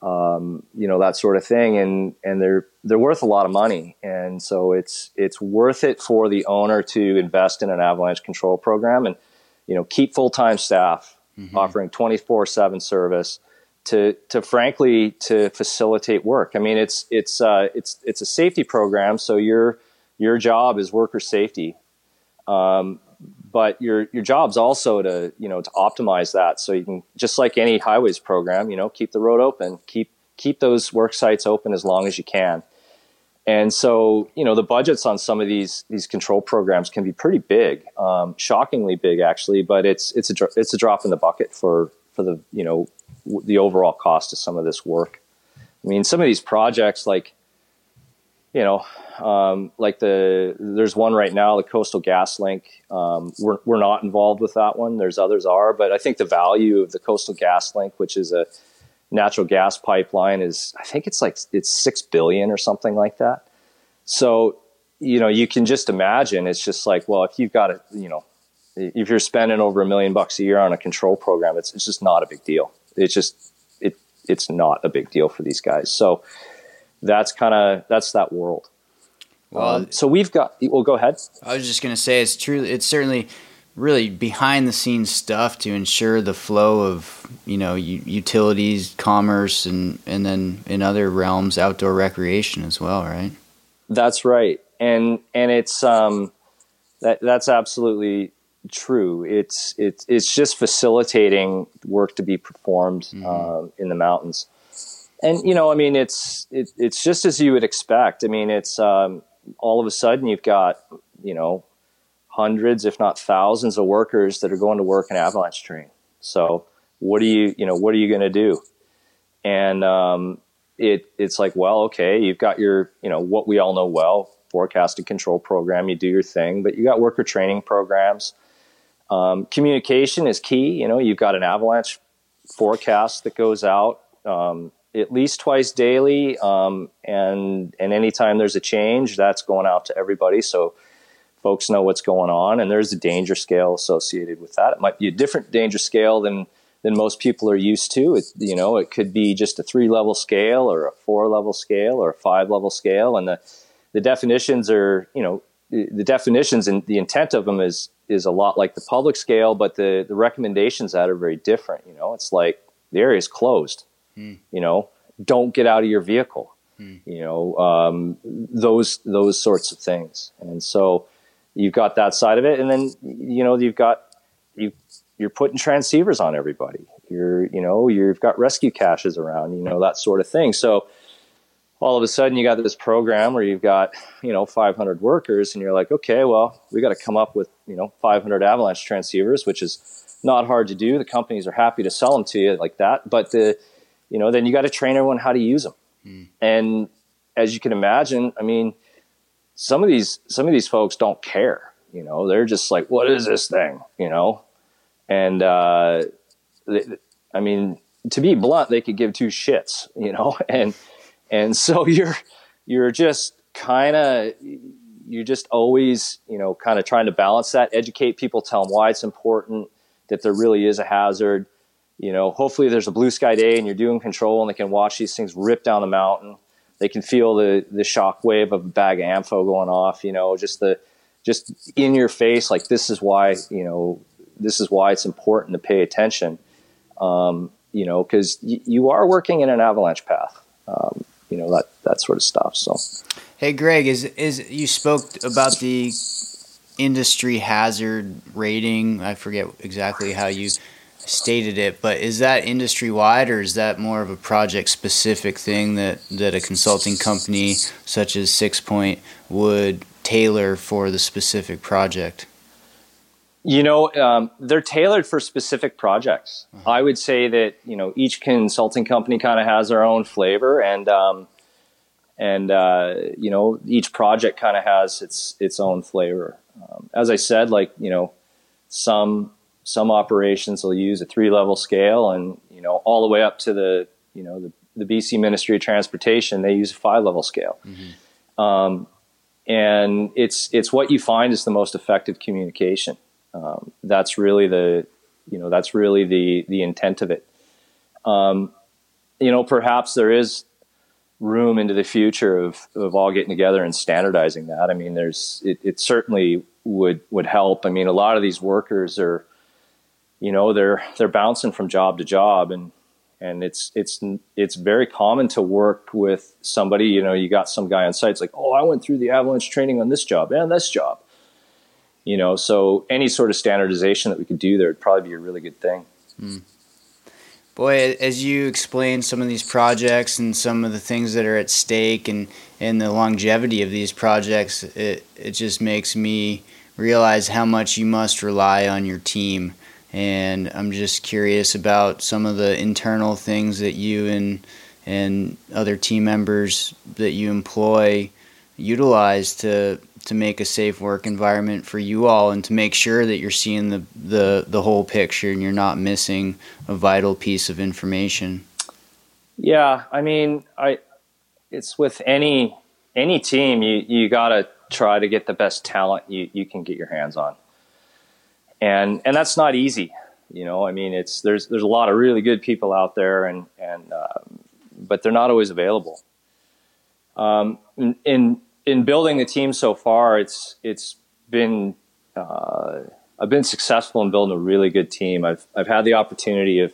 Um, you know, that sort of thing. And, and they're, they're worth a lot of money. And so it's, it's worth it for the owner to invest in an avalanche control program and, you know, keep full-time staff mm-hmm. offering twenty-four seven service to, to frankly, to facilitate work. I mean, it's, it's, uh, it's, it's a safety program. So your, your job is worker safety. Um, but your, your job's also to, you know, to optimize that. So you can, just like any highways program, you know, keep the road open, keep, keep those work sites open as long as you can. And so, you know, the budgets on some of these, these control programs can be pretty big, um, shockingly big actually, but it's, it's a, it's a drop in the bucket for, for the, you know, w- the overall cost of some of this work. I mean, some of these projects, like, you know, um, like the, there's one right now, the Coastal Gas Link. Um, we're, we're not involved with that one. There's others are, but I think the value of the Coastal Gas Link, which is a natural gas pipeline, is, I think it's like, it's six billion or something like that. So, you know, you can just imagine, it's just like, well, if you've got a, you know, if you're spending over a million bucks a year on a control program, it's, it's just not a big deal. It's just, it, it's not a big deal for these guys. So, that's kind of, that's that world. Well, um, so we've got, well, go ahead. I was just going to say, it's truly, it's certainly really behind the scenes stuff to ensure the flow of, you know, u- utilities, commerce, and, and then in other realms, outdoor recreation as well. Right. That's right. And, and it's, um, that that's absolutely true. It's, it's, it's just facilitating work to be performed, mm-hmm. uh, in the mountains. And, you know, I mean, it's, it, it's just as you would expect. I mean, it's, um, all of a sudden you've got, you know, hundreds, if not thousands of workers that are going to work in avalanche terrain. So what do you, you know, what are you going to do? And, um, it, it's like, well, okay, you've got your, you know, what we all know well, forecast and control program, you do your thing, but you got worker training programs. Um, communication is key. You know, you've got an avalanche forecast that goes out, um, at least twice daily. Um, and, and anytime there's a change, that's going out to everybody. So folks know what's going on, and there's a danger scale associated with that. It might be a different danger scale than, than most people are used to. It, you know, it could be just a three level scale or a four level scale or a five level scale. And the, the definitions are, you know, the definitions and the intent of them is, is a lot like the public scale, but the, the recommendations that are very different. You know, it's like the area is closed. You know, don't get out of your vehicle, hmm. you know, um, those, those sorts of things. And so you've got that side of it. And then, you know, you've got, you, you're putting transceivers on everybody. You're, you know, you've got rescue caches around, you know, that sort of thing. So all of a sudden you got this program where you've got, you know, five hundred workers, and you're like, okay, well, we got to come up with, you know, five hundred avalanche transceivers, which is not hard to do. The companies are happy to sell them to you like that. But the, you know, then you got to train everyone how to use them. Mm. And as you can imagine, I mean, some of these, some of these folks don't care, you know, they're just like, what is this thing? You know? And, uh, they, I mean, to be blunt, they could give two shits, you know? And, and so you're, you're just kind of, you're just always, you know, kind of trying to balance that, educate people, tell them why it's important, that there really is a hazard. You know, hopefully there's a blue sky day and you're doing control and they can watch these things rip down the mountain. They can feel the, the shock wave of a bag of ANFO going off, you know, just the, just in your face. Like, this is why, you know, this is why it's important to pay attention. Um, you know, cause y- you are working in an avalanche path, um, you know, that, that sort of stuff. So, hey, Greg, is, is you spoke about the industry hazard rating. I forget exactly how you stated it, but is that industry-wide, or is that more of a project-specific thing that, that a consulting company such as Six Point would tailor for the specific project? You know, um, they're tailored for specific projects. Uh-huh. I would say that, you know, each consulting company kind of has their own flavor, and um, and uh, you know, each project kind of has its its own flavor. Um, as I said, like, you know, some some operations will use a three-level scale, and, you know, all the way up to the, you know, the, the B C Ministry of Transportation, they use a five-level scale. Mm-hmm. Um, and it's it's what you find is the most effective communication. Um, that's really the, you know, that's really the, the intent of it. Um, you know, perhaps there is room into the future of, of all getting together and standardizing that. I mean, there's, it, it certainly would, would help. I mean, a lot of these workers are, you know, they're, they're bouncing from job to job, and, and it's, it's, it's very common to work with somebody. You know, you got some guy on site, it's like, oh, I went through the Avalanche training on this job and this job. You know, so any sort of standardization that we could do there would probably be a really good thing. Mm. Boy, as you explain some of these projects and some of the things that are at stake and, and the longevity of these projects, it, it just makes me realize how much you must rely on your team. And I'm just curious about some of the internal things that you and and other team members that you employ utilize to to make a safe work environment for you all, and to make sure that you're seeing the, the, the whole picture and you're not missing a vital piece of information. Yeah. I mean, I, it's with any, any team, you, you gotta try to get the best talent you, you can get your hands on. And, and that's not easy. You know, I mean, it's, there's, there's a lot of really good people out there, and, and, uh, but they're not always available. Um, in, in In building the team so far, it's it's been uh, I've been successful in building a really good team. I've I've had the opportunity of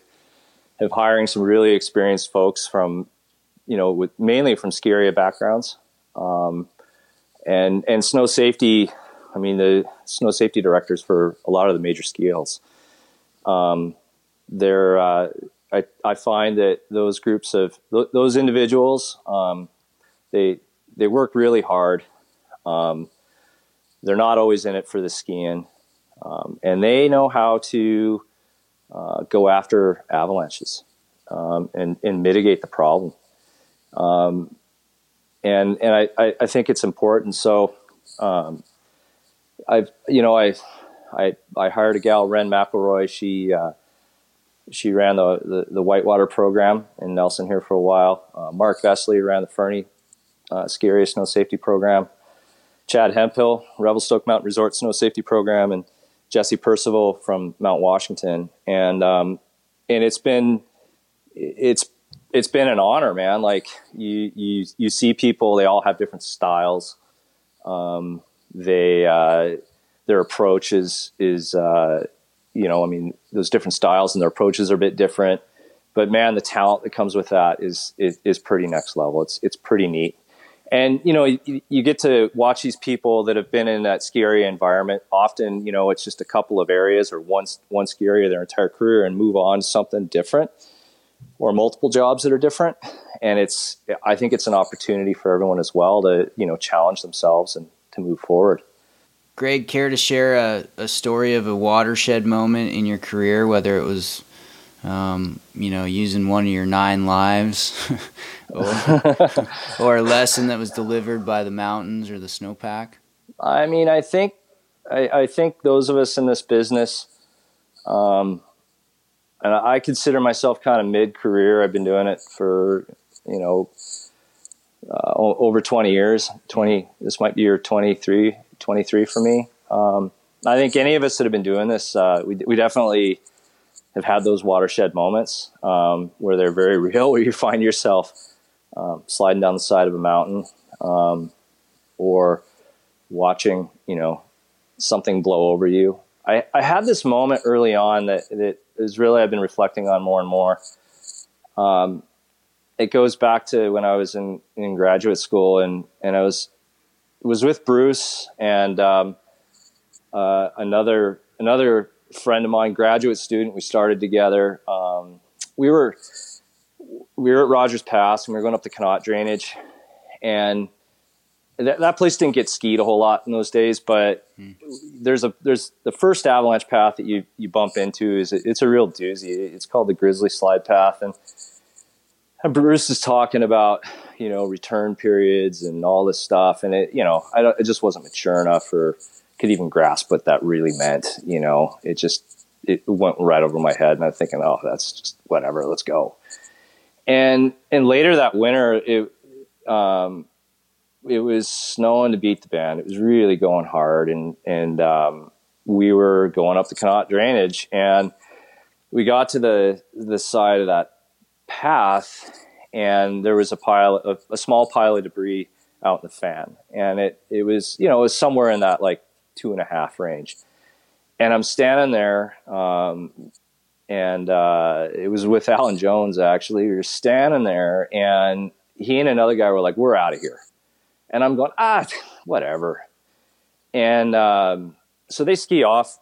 of hiring some really experienced folks from, you know, with mainly from ski area backgrounds, um, and and snow safety. I mean, the snow safety directors for a lot of the major ski hills. Um, they're uh, I I find that those groups of th- those individuals um, they. They work really hard. Um, they're not always in it for the skiing, um, and they know how to uh, go after avalanches um, and, and mitigate the problem. Um, and and I, I, I think it's important. So um, I've you know I I I hired a gal, Ren McElroy. She uh, she ran the, the the whitewater program in Nelson here for a while. Uh, Mark Vesley ran the Fernie Uh, ski area snow safety program. Chad Hemphill, Revelstoke Mountain Resort snow safety program, and Jesse Percival from Mount Washington. And um, and it's been it's it's been an honor, man. Like you you you see people, they all have different styles. Um, they uh, their approach is is uh, you know I mean those different styles and their approaches are a bit different. But man, the talent that comes with that is is, is pretty next level. It's it's pretty neat. And, you know, you, you get to watch these people that have been in that ski area environment. Often, you know, it's just a couple of areas or one, one ski area their entire career, and move on to something different or multiple jobs that are different. And it's, I think it's an opportunity for everyone as well to, you know, challenge themselves and to move forward. Greg, care to share a, a story of a watershed moment in your career, whether it was, Um, you know, using one of your nine lives or, or a lesson that was delivered by the mountains or the snowpack? I mean, I think, I, I think those of us in this business, um, and I consider myself kind of mid-career. I've been doing it for, you know, uh, over twenty years, twenty, this might be year twenty-three, twenty-three for me. Um, I think any of us that have been doing this, uh, we, we definitely have had those watershed moments um, where they're very real, where you find yourself um, sliding down the side of a mountain um, or watching, you know, something blow over you. I, I had this moment early on that, that is really, I've been reflecting on more and more. Um, it goes back to when I was in, in graduate school, and, and I was, was with Bruce and um, uh, another, another, friend of mine, graduate student. We started together. Um, we were we were at Rogers Pass, and we were going up the Connaught drainage, and that, that place didn't get skied a whole lot in those days. But mm. there's a there's the first avalanche path that you you bump into is it, it's a real doozy. It's called the Grizzly Slide Path, and and Bruce is talking about, you know, return periods and all this stuff, and it, you know, I don't, it just wasn't mature enough for could even grasp what that really meant. You know, it just, it went right over my head, and I'm thinking, oh, that's just whatever, let's go. And, and later that winter, it, um, it was snowing to beat the band. It was really going hard. And, and, um, we were going up the Connaught drainage, and we got to the, the side of that path, and there was a pile of a small pile of debris out in the fan. And it, it was, you know, it was somewhere in that, like, two and a half range. And I'm standing there, um, and uh, it was with Alan Jones, actually. We were standing there, and he and another guy were like, we're out of here. And I'm going, ah, whatever. And um, so they ski off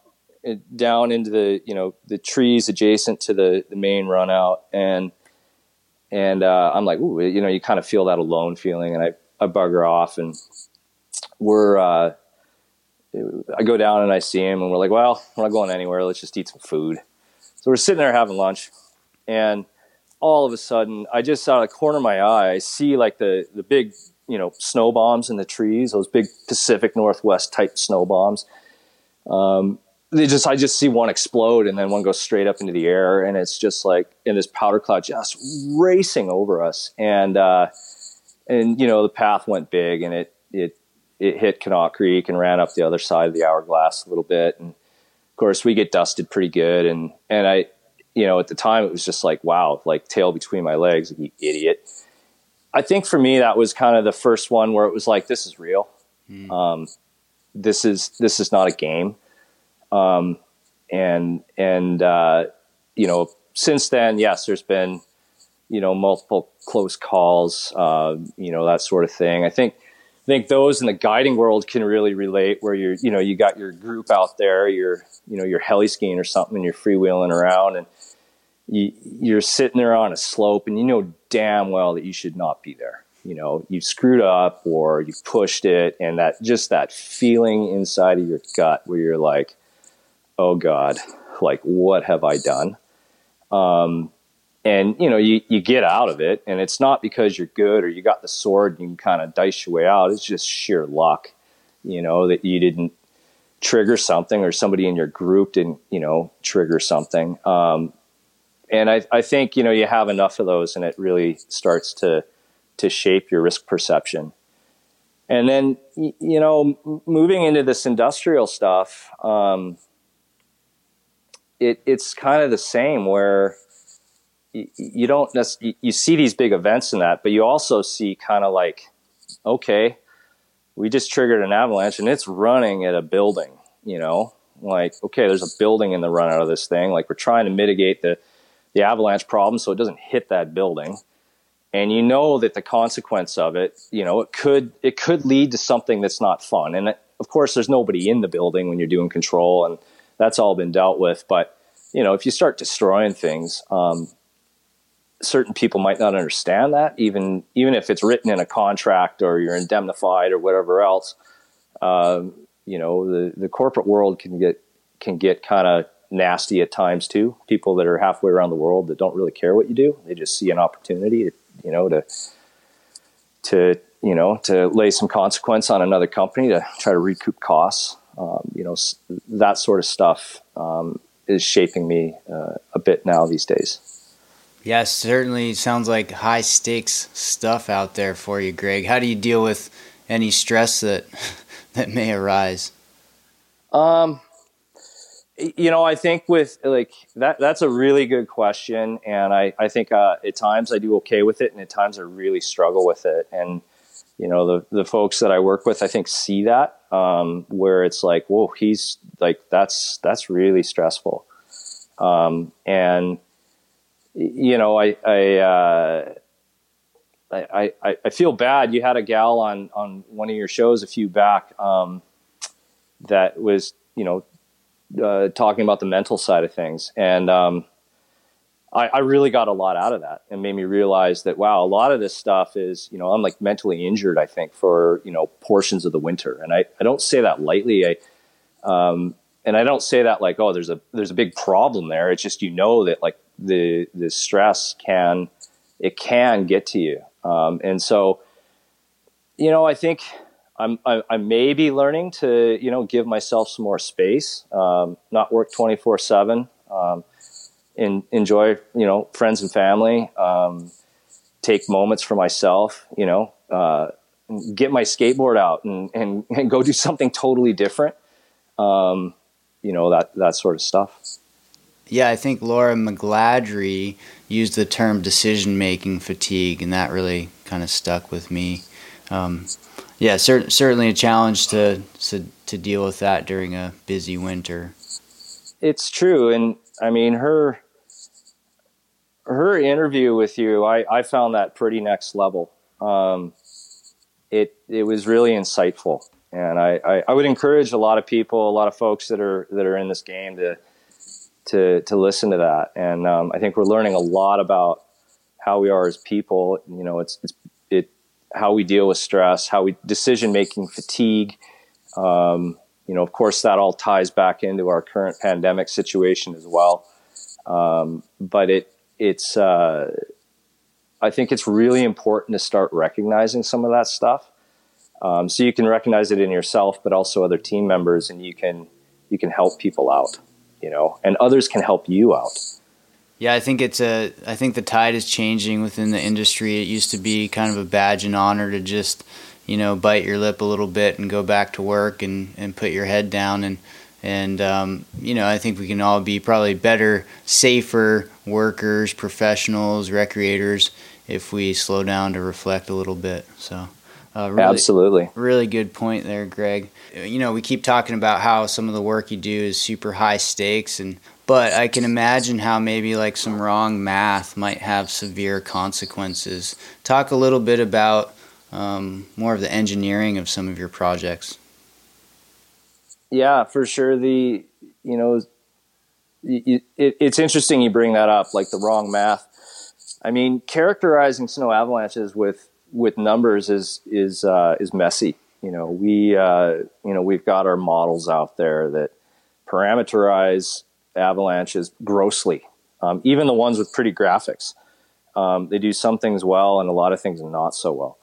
down into the, you know, the trees adjacent to the, the main run out. And, and uh, I'm like, ooh, you know, you kind of feel that alone feeling. And I, I bugger off, and we're, uh, I go down and I see him, and we're like, well, we're not going anywhere. Let's just eat some food. So we're sitting there having lunch, and all of a sudden, I just out of the corner of my eye, I see like the, the big, you know, snow bombs in the trees, those big Pacific Northwest type snow bombs. Um, they just, I just see one explode, and then one goes straight up into the air, and it's just like in this powder cloud just racing over us. And, uh, and you know, the path went big, and it, it, it hit Connaught Creek and ran up the other side of the hourglass a little bit. And of course we get dusted pretty good. And, and I, you know, at the time it was just like, wow, like tail between my legs, like, you idiot. I think for me, that was kind of the first one where it was like, this is real. Mm. Um, this is, this is not a game. Um, and, and, uh, you know, since then, yes, there's been, you know, multiple close calls, uh, you know, that sort of thing. I think, I think those in the guiding world can really relate, where you're, you know, you got your group out there, you're, you know, you're heli skiing or something, and you're freewheeling around, and you, you're sitting there on a slope, and you know damn well that you should not be there. You know, you've screwed up, or you pushed it, and that just that feeling inside of your gut where you're like, oh God, like, what have I done? Um, And, you know, you, you get out of it, and it's not because you're good or you got the sword and you can kind of dice your way out. It's just sheer luck, you know, that you didn't trigger something, or somebody in your group didn't, you know, trigger something. Um, and I, I think, you know, you have enough of those, and it really starts to, to shape your risk perception. And then, you know, moving into this industrial stuff, um, it, it's kind of the same, where you don't necessarily, you see these big events in that, but you also see kind of like, okay, we just triggered an avalanche, and it's running at a building, you know, like, okay, there's a building in the run out of this thing. Like, we're trying to mitigate the, the avalanche problem so it doesn't hit that building. And you know that the consequence of it, you know, it could, it could lead to something that's not fun. And it, of course, there's nobody in the building when you're doing control, and that's all been dealt with. But, you know, if you start destroying things, um, certain people might not understand that, even, even if it's written in a contract or you're indemnified or whatever else. Um, you know, the, the corporate world can get, can get kind of nasty at times too. People that are halfway around the world that don't really care what you do, they just see an opportunity, to, you know, to, to, you know, to lay some consequence on another company to try to recoup costs. Um, you know, that sort of stuff, um, is shaping me uh, a bit now these days. Yeah, certainly sounds like high stakes stuff out there for you, Greg. How do you deal with any stress that that may arise? Um, you know, I think with like that, that's a really good question. And I, I think uh, at times I do okay with it, and at times I really struggle with it. And, you know, the, the folks that I work with, I think, see that, um, where it's like, whoa, he's like, that's, that's really stressful. Um, and, you know, I, I, uh, I, I, I feel bad. You had a gal on, on one of your shows a few back, um, that was, you know, uh, talking about the mental side of things. And um, I, I really got a lot out of that, and made me realize that, wow, a lot of this stuff is, you know, I'm like mentally injured, I think, for, you know, portions of the winter. And I, I don't say that lightly. I, um, and I don't say that like, oh, there's a, there's a big problem there. It's just, you know, that like the, the stress can, it can get to you. Um, and so, you know, I think I'm, I, I may be learning to, you know, give myself some more space, um, not work twenty-four seven, um, and enjoy, you know, friends and family, um, take moments for myself, you know, uh, get my skateboard out and, and, and go do something totally different. Um, you know, that, that sort of stuff. Yeah. I think Laura McGladry used the term decision-making fatigue, and that really kind of stuck with me. Um, yeah, cer- certainly a challenge to, to, to deal with that during a busy winter. It's true. And I mean, her, her interview with you, I, I found that pretty next level. Um, it, it was really insightful. And I, I, I would encourage a lot of people, a lot of folks that are, that are in this game to, to, to listen to that. And, um, I think we're learning a lot about how we are as people. You know, it's, it's, it, how we deal with stress, how we decision-making fatigue. Um, you know, of course that all ties back into our current pandemic situation as well. Um, but it, it's, uh, I think it's really important to start recognizing some of that stuff. Um, so you can recognize it in yourself, but also other team members, and you can, you can help people out, you know, and others can help you out. Yeah. I think it's a, I think the tide is changing within the industry. It used to be kind of a badge and honor to just, you know, bite your lip a little bit and go back to work and, and put your head down. And, and, um, you know, I think we can all be probably better, safer workers, professionals, recreators, if we slow down to reflect a little bit. So. Uh, really, Absolutely. Really good point there, Greg. You know, we keep talking about how some of the work you do is super high stakes, and but I can imagine how maybe like some wrong math might have severe consequences. Talk a little bit about um, more of the engineering of some of your projects. Yeah, for sure. The, you know, it, it, it's interesting you bring that up, like the wrong math. I mean, characterizing snow avalanches with with numbers is, is, uh, is messy. You know, we, uh, you know, we've got our models out there that parameterize avalanches grossly. Um, even the ones with pretty graphics, um, they do some things well and a lot of things not so well.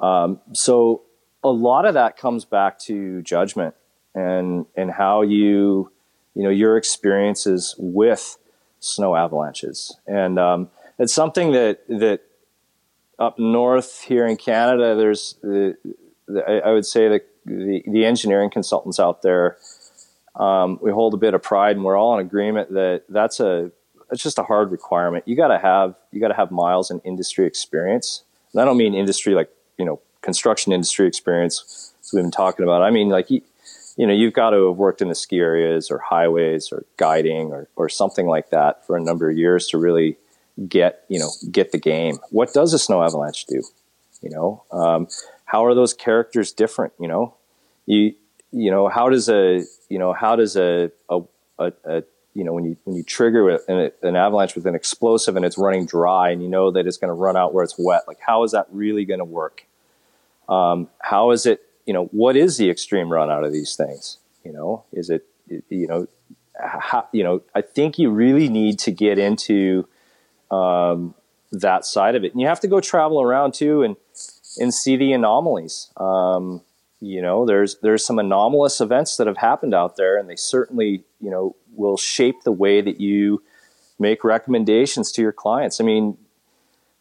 Um, so a lot of that comes back to judgment and, and how you, you know, your experiences with snow avalanches. And, um, it's something that, that, up north here in Canada, there's the, the I would say the, the the engineering consultants out there. Um, we hold a bit of pride, and we're all in agreement that that's a it's just a hard requirement. You got to have you got to have miles in industry experience. And I don't mean industry like, you know, construction industry experience as we've been talking about. I mean like you, you know you've got to have worked in the ski areas or highways or guiding or or something like that for a number of years to really get, you know, get the game. What does a snow avalanche do? You know, um, how are those characters different? You know, you, you know, how does a, you know, how does a, a, a, a you know, when you, when you trigger an, an avalanche with an explosive and it's running dry and you know that it's going to run out where it's wet, like how is that really going to work? Um, how is it, you know, what is the extreme run out of these things? You know, is it, you know, how, you know, I think you really need to get into, um, that side of it. And you have to go travel around too and, and see the anomalies. Um, you know, there's, there's some anomalous events that have happened out there, and they certainly, you know, will shape the way that you make recommendations to your clients. I mean,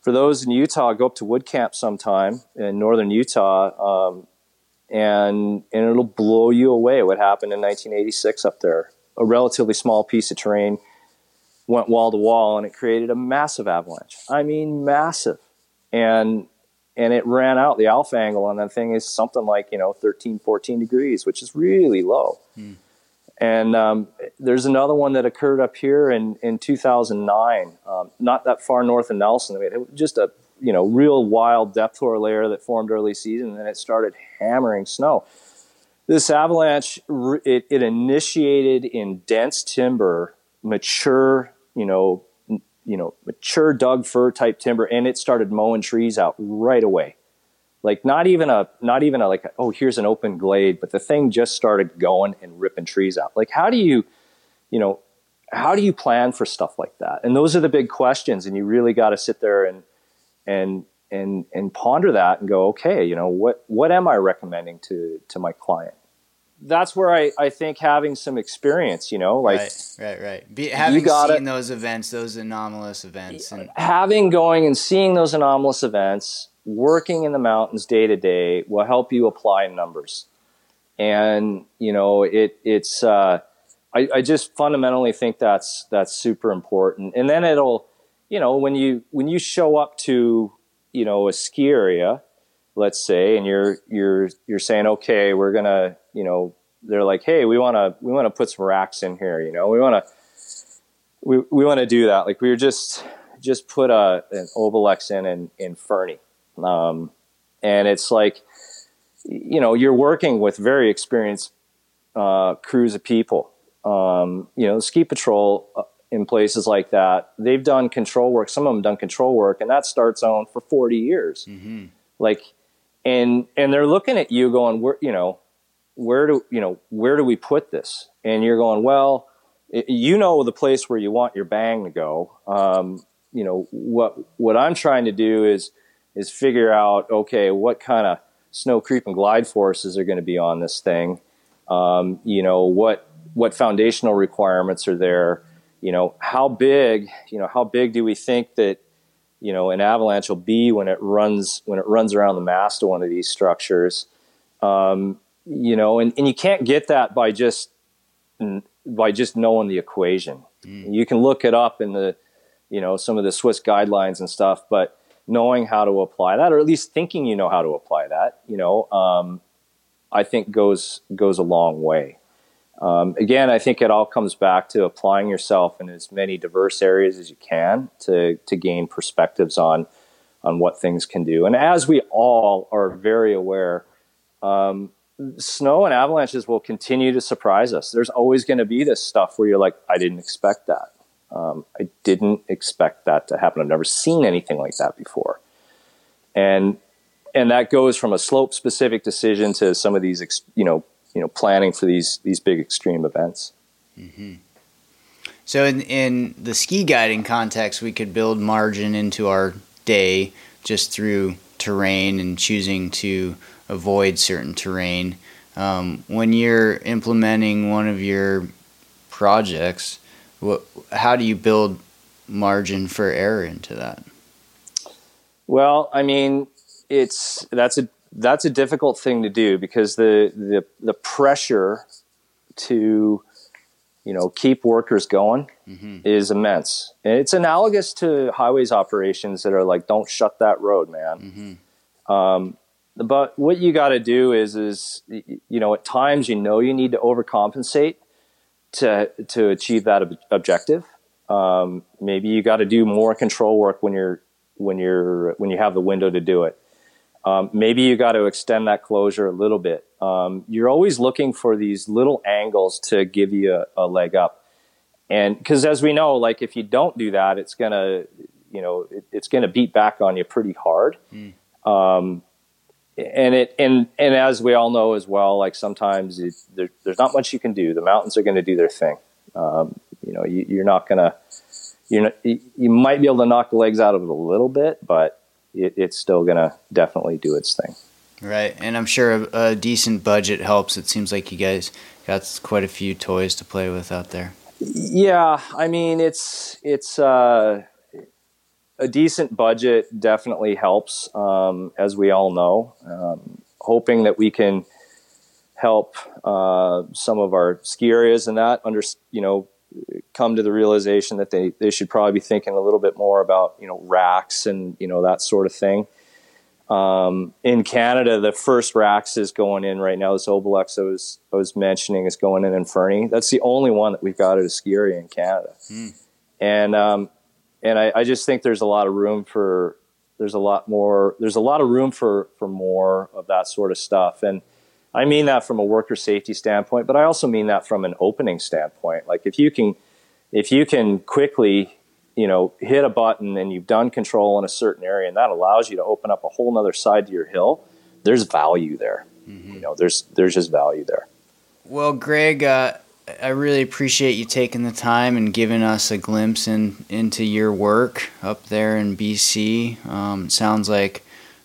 for those in Utah, go up to Wood Camp sometime in northern Utah. Um, and, and it'll blow you away what happened in nineteen eighty-six up there. A relatively small piece of terrain went wall to wall, and it created a massive avalanche. I mean, massive. And, and it ran out. The alpha angle on that thing is something like, you know, thirteen, fourteen degrees, which is really low. Mm. And, um, there's another one that occurred up here in, in two thousand nine, um, not that far north of Nelson. I mean, it was just a, you know, real wild depth floor layer that formed early season, and then it started hammering snow. This avalanche, it, it initiated in dense timber, mature, you know, you know, mature Doug fir type timber, and it started mowing trees out right away. Like not even a, not even a like, oh, here's an open glade, but the thing just started going and ripping trees out. Like, how do you, you know, how do you plan for stuff like that? And those are the big questions, and you really got to sit there and and and and ponder that and go, okay, you know, what what am I recommending to to my client? That's where I, I think having some experience, you know, like right, right, right. Be, having gotta, seen those events, those anomalous events, and having going and seeing those anomalous events, working in the mountains day to day will help you apply numbers. And you know, it it's uh, I, I just fundamentally think that's that's super important. And then it'll, you know, when you when you show up to, you know, a ski area, let's say, and you're you're you're saying, okay, we're gonna, you know, they're like, hey, we want to, we want to put some racks in here. You know, we want to, we, we want to do that. Like we were just, just put a, an Obelex in, in, in Fernie. Um, and it's like, you know, you're working with very experienced, uh, crews of people. Um, you know, ski patrol in places like that, they've done control work. Some of them done control work, and that starts on for forty years. Mm-hmm. Like, and, and they're looking at you going, we're, you know, where do, you know, where do we put this? And you're going, well, it, you know, the place where you want your bang to go. Um, you know, what, what I'm trying to do is, is figure out, okay, what kind of snow creep and glide forces are going to be on this thing? Um, you know, what, what foundational requirements are there? You know, how big, you know, how big do we think that, you know, an avalanche will be when it runs, when it runs around the mast of one of these structures? Um, You know, and, and you can't get that by just by just knowing the equation. Mm. You can look it up in the, you know, some of the Swiss guidelines and stuff, but knowing how to apply that, or at least thinking you know how to apply that, you know, um, I think goes goes a long way. Um, again, I think it all comes back to applying yourself in as many diverse areas as you can to to gain perspectives on on what things can do. And as we all are very aware, um, snow and avalanches will continue to surprise us. There's always going to be this stuff where you're like, I didn't expect that. Um, I didn't expect that to happen. I've never seen anything like that before. And, and that goes from a slope specific decision to some of these, ex, you know, you know, planning for these, these big extreme events. Mm-hmm. So in, in the ski guiding context, we could build margin into our day just through terrain and choosing to avoid certain terrain. Um, when you're implementing one of your projects, what, how do you build margin for error into that? Well, I mean, it's that's a that's a difficult thing to do, because the the the pressure to, you know, keep workers going mm-hmm. is immense, and it's analogous to highways operations that are like, don't shut that road, man. Mm-hmm. Um, But what you got to do is, is, you know, at times, you know, you need to overcompensate to to achieve that ob- objective. Um, maybe you got to do more control work when you're when you're when you have the window to do it. Um, maybe you got to extend that closure a little bit. Um, you're always looking for these little angles to give you a, a leg up, and because as we know, like if you don't do that, it's gonna, you know, it, it's gonna beat back on you pretty hard. Mm. Um, And it and and as we all know as well, like sometimes it, there, there's not much you can do. The mountains are going to do their thing. Um, you know, you, you're not gonna, you know, you might be able to knock the legs out of it a little bit, but it, it's still gonna definitely do its thing. Right, and I'm sure a, a decent budget helps. It seems like you guys got quite a few toys to play with out there. Yeah, I mean, it's it's. Uh, A decent budget definitely helps, um, as we all know. Um, hoping that we can help uh, some of our ski areas and that under, you know, come to the realization that they, they should probably be thinking a little bit more about, you know, racks and, you know, that sort of thing. Um, in Canada, the first racks is going in right now. This Obelex I was, I was mentioning is going in in Fernie. That's the only one that we've got at a ski area in Canada. Mm. And, um, And I, I just think there's a lot of room for there's a lot more there's a lot of room for, for more of that sort of stuff. And I mean that from a worker safety standpoint, but I also mean that from an opening standpoint. Like if you can, if you can quickly, you know, hit a button and you've done control in a certain area and that allows you to open up a whole nother side to your hill, there's value there. Mm-hmm. You know, there's, there's just value there. Well, Greg, uh, I really appreciate you taking the time and giving us a glimpse in, into your work up there in B C. Um, it sounds like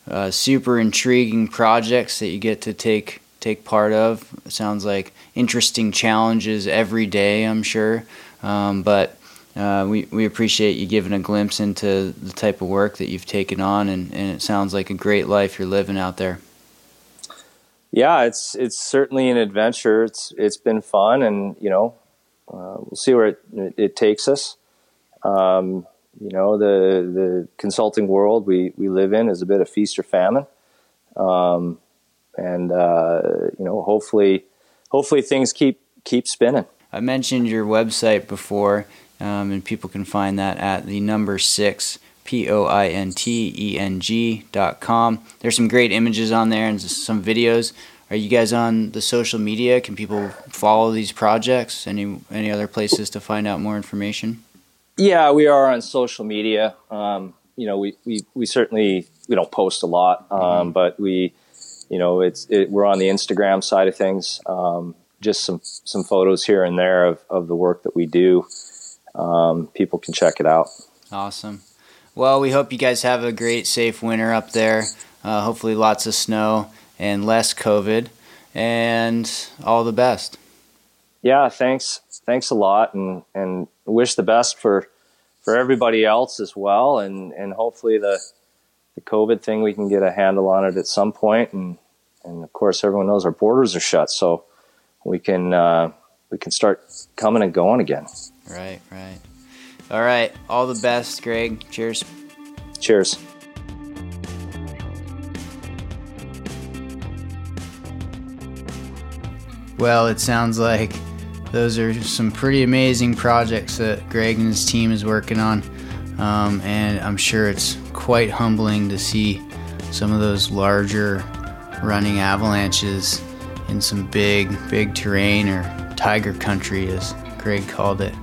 uh, super intriguing projects that you get to take take part of. It sounds like interesting challenges every day, I'm sure. Um, but uh, we, we appreciate you giving a glimpse into the type of work that you've taken on, and, and it sounds like a great life you're living out there. Yeah, it's it's certainly an adventure. It's it's been fun, and you know, uh, we'll see where it, it, it takes us. Um, you know, the the consulting world we, we live in is a bit of feast or famine, um, and uh, you know, hopefully, hopefully things keep keep spinning. I mentioned your website before, um, and people can find that at the number six. P O I N T E N G dot com. There's some great images on there and some videos. Are you guys on the social media? Can people follow these projects? Any any other places to find out more information? Yeah, we are on social media. Um, you know, we, we, we certainly we don't post a lot, um, mm-hmm. but we, you know, it's it, we're on the Instagram side of things. Um, just some some photos here and there of, of the work that we do. Um, people can check it out. Awesome. Well, we hope you guys have a great, safe winter up there. Uh, hopefully lots of snow and less COVID, and all the best. Yeah, thanks. Thanks a lot, and, and wish the best for for everybody else as well. And, and hopefully the the COVID thing, we can get a handle on it at some point. And, and of course, everyone knows our borders are shut, so we can uh, we can start coming and going again. Right, right. All right. All the best, Greg. Cheers. Cheers. Well, it sounds like those are some pretty amazing projects that Greg and his team is working on. Um, and I'm sure it's quite humbling to see some of those larger running avalanches in some big, big terrain, or tiger country, as Greg called it.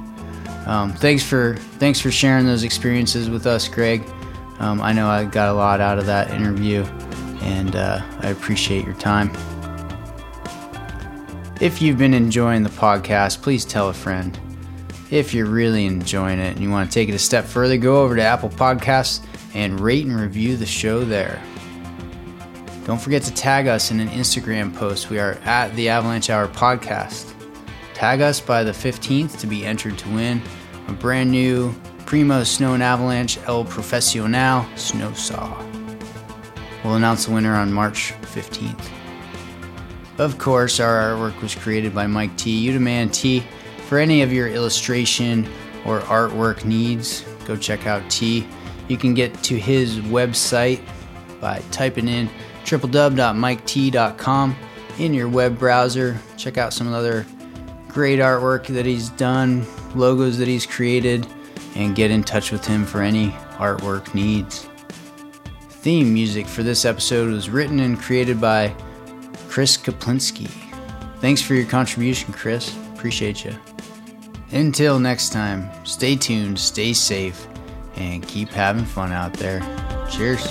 Um, thanks for thanks for sharing those experiences with us, Greg. Um, I know I got a lot out of that interview, and uh, I appreciate your time. If you've been enjoying the podcast, please tell a friend. If you're really enjoying it and you want to take it a step further, go over to Apple Podcasts and rate and review the show there. Don't forget to tag us in an Instagram post. We are at the Avalanche Hour Podcast. Tag us by the fifteenth to be entered to win a brand new Primo Snow and Avalanche El Profesional Snow Saw. We'll announce the winner on March fifteenth. Of course, our artwork was created by Mike T. Udaman T. For any of your illustration or artwork needs, go check out T. You can get to his website by typing in w w w dot mike t dot com in your web browser. Check out some of the other great artwork that he's done, logos that he's created, and get in touch with him for any artwork needs. Theme music for this episode was written and created by Chris Kaplinsky. Thanks for your contribution, Chris. Appreciate you. Until next time, stay tuned, stay safe, and keep having fun out there. Cheers.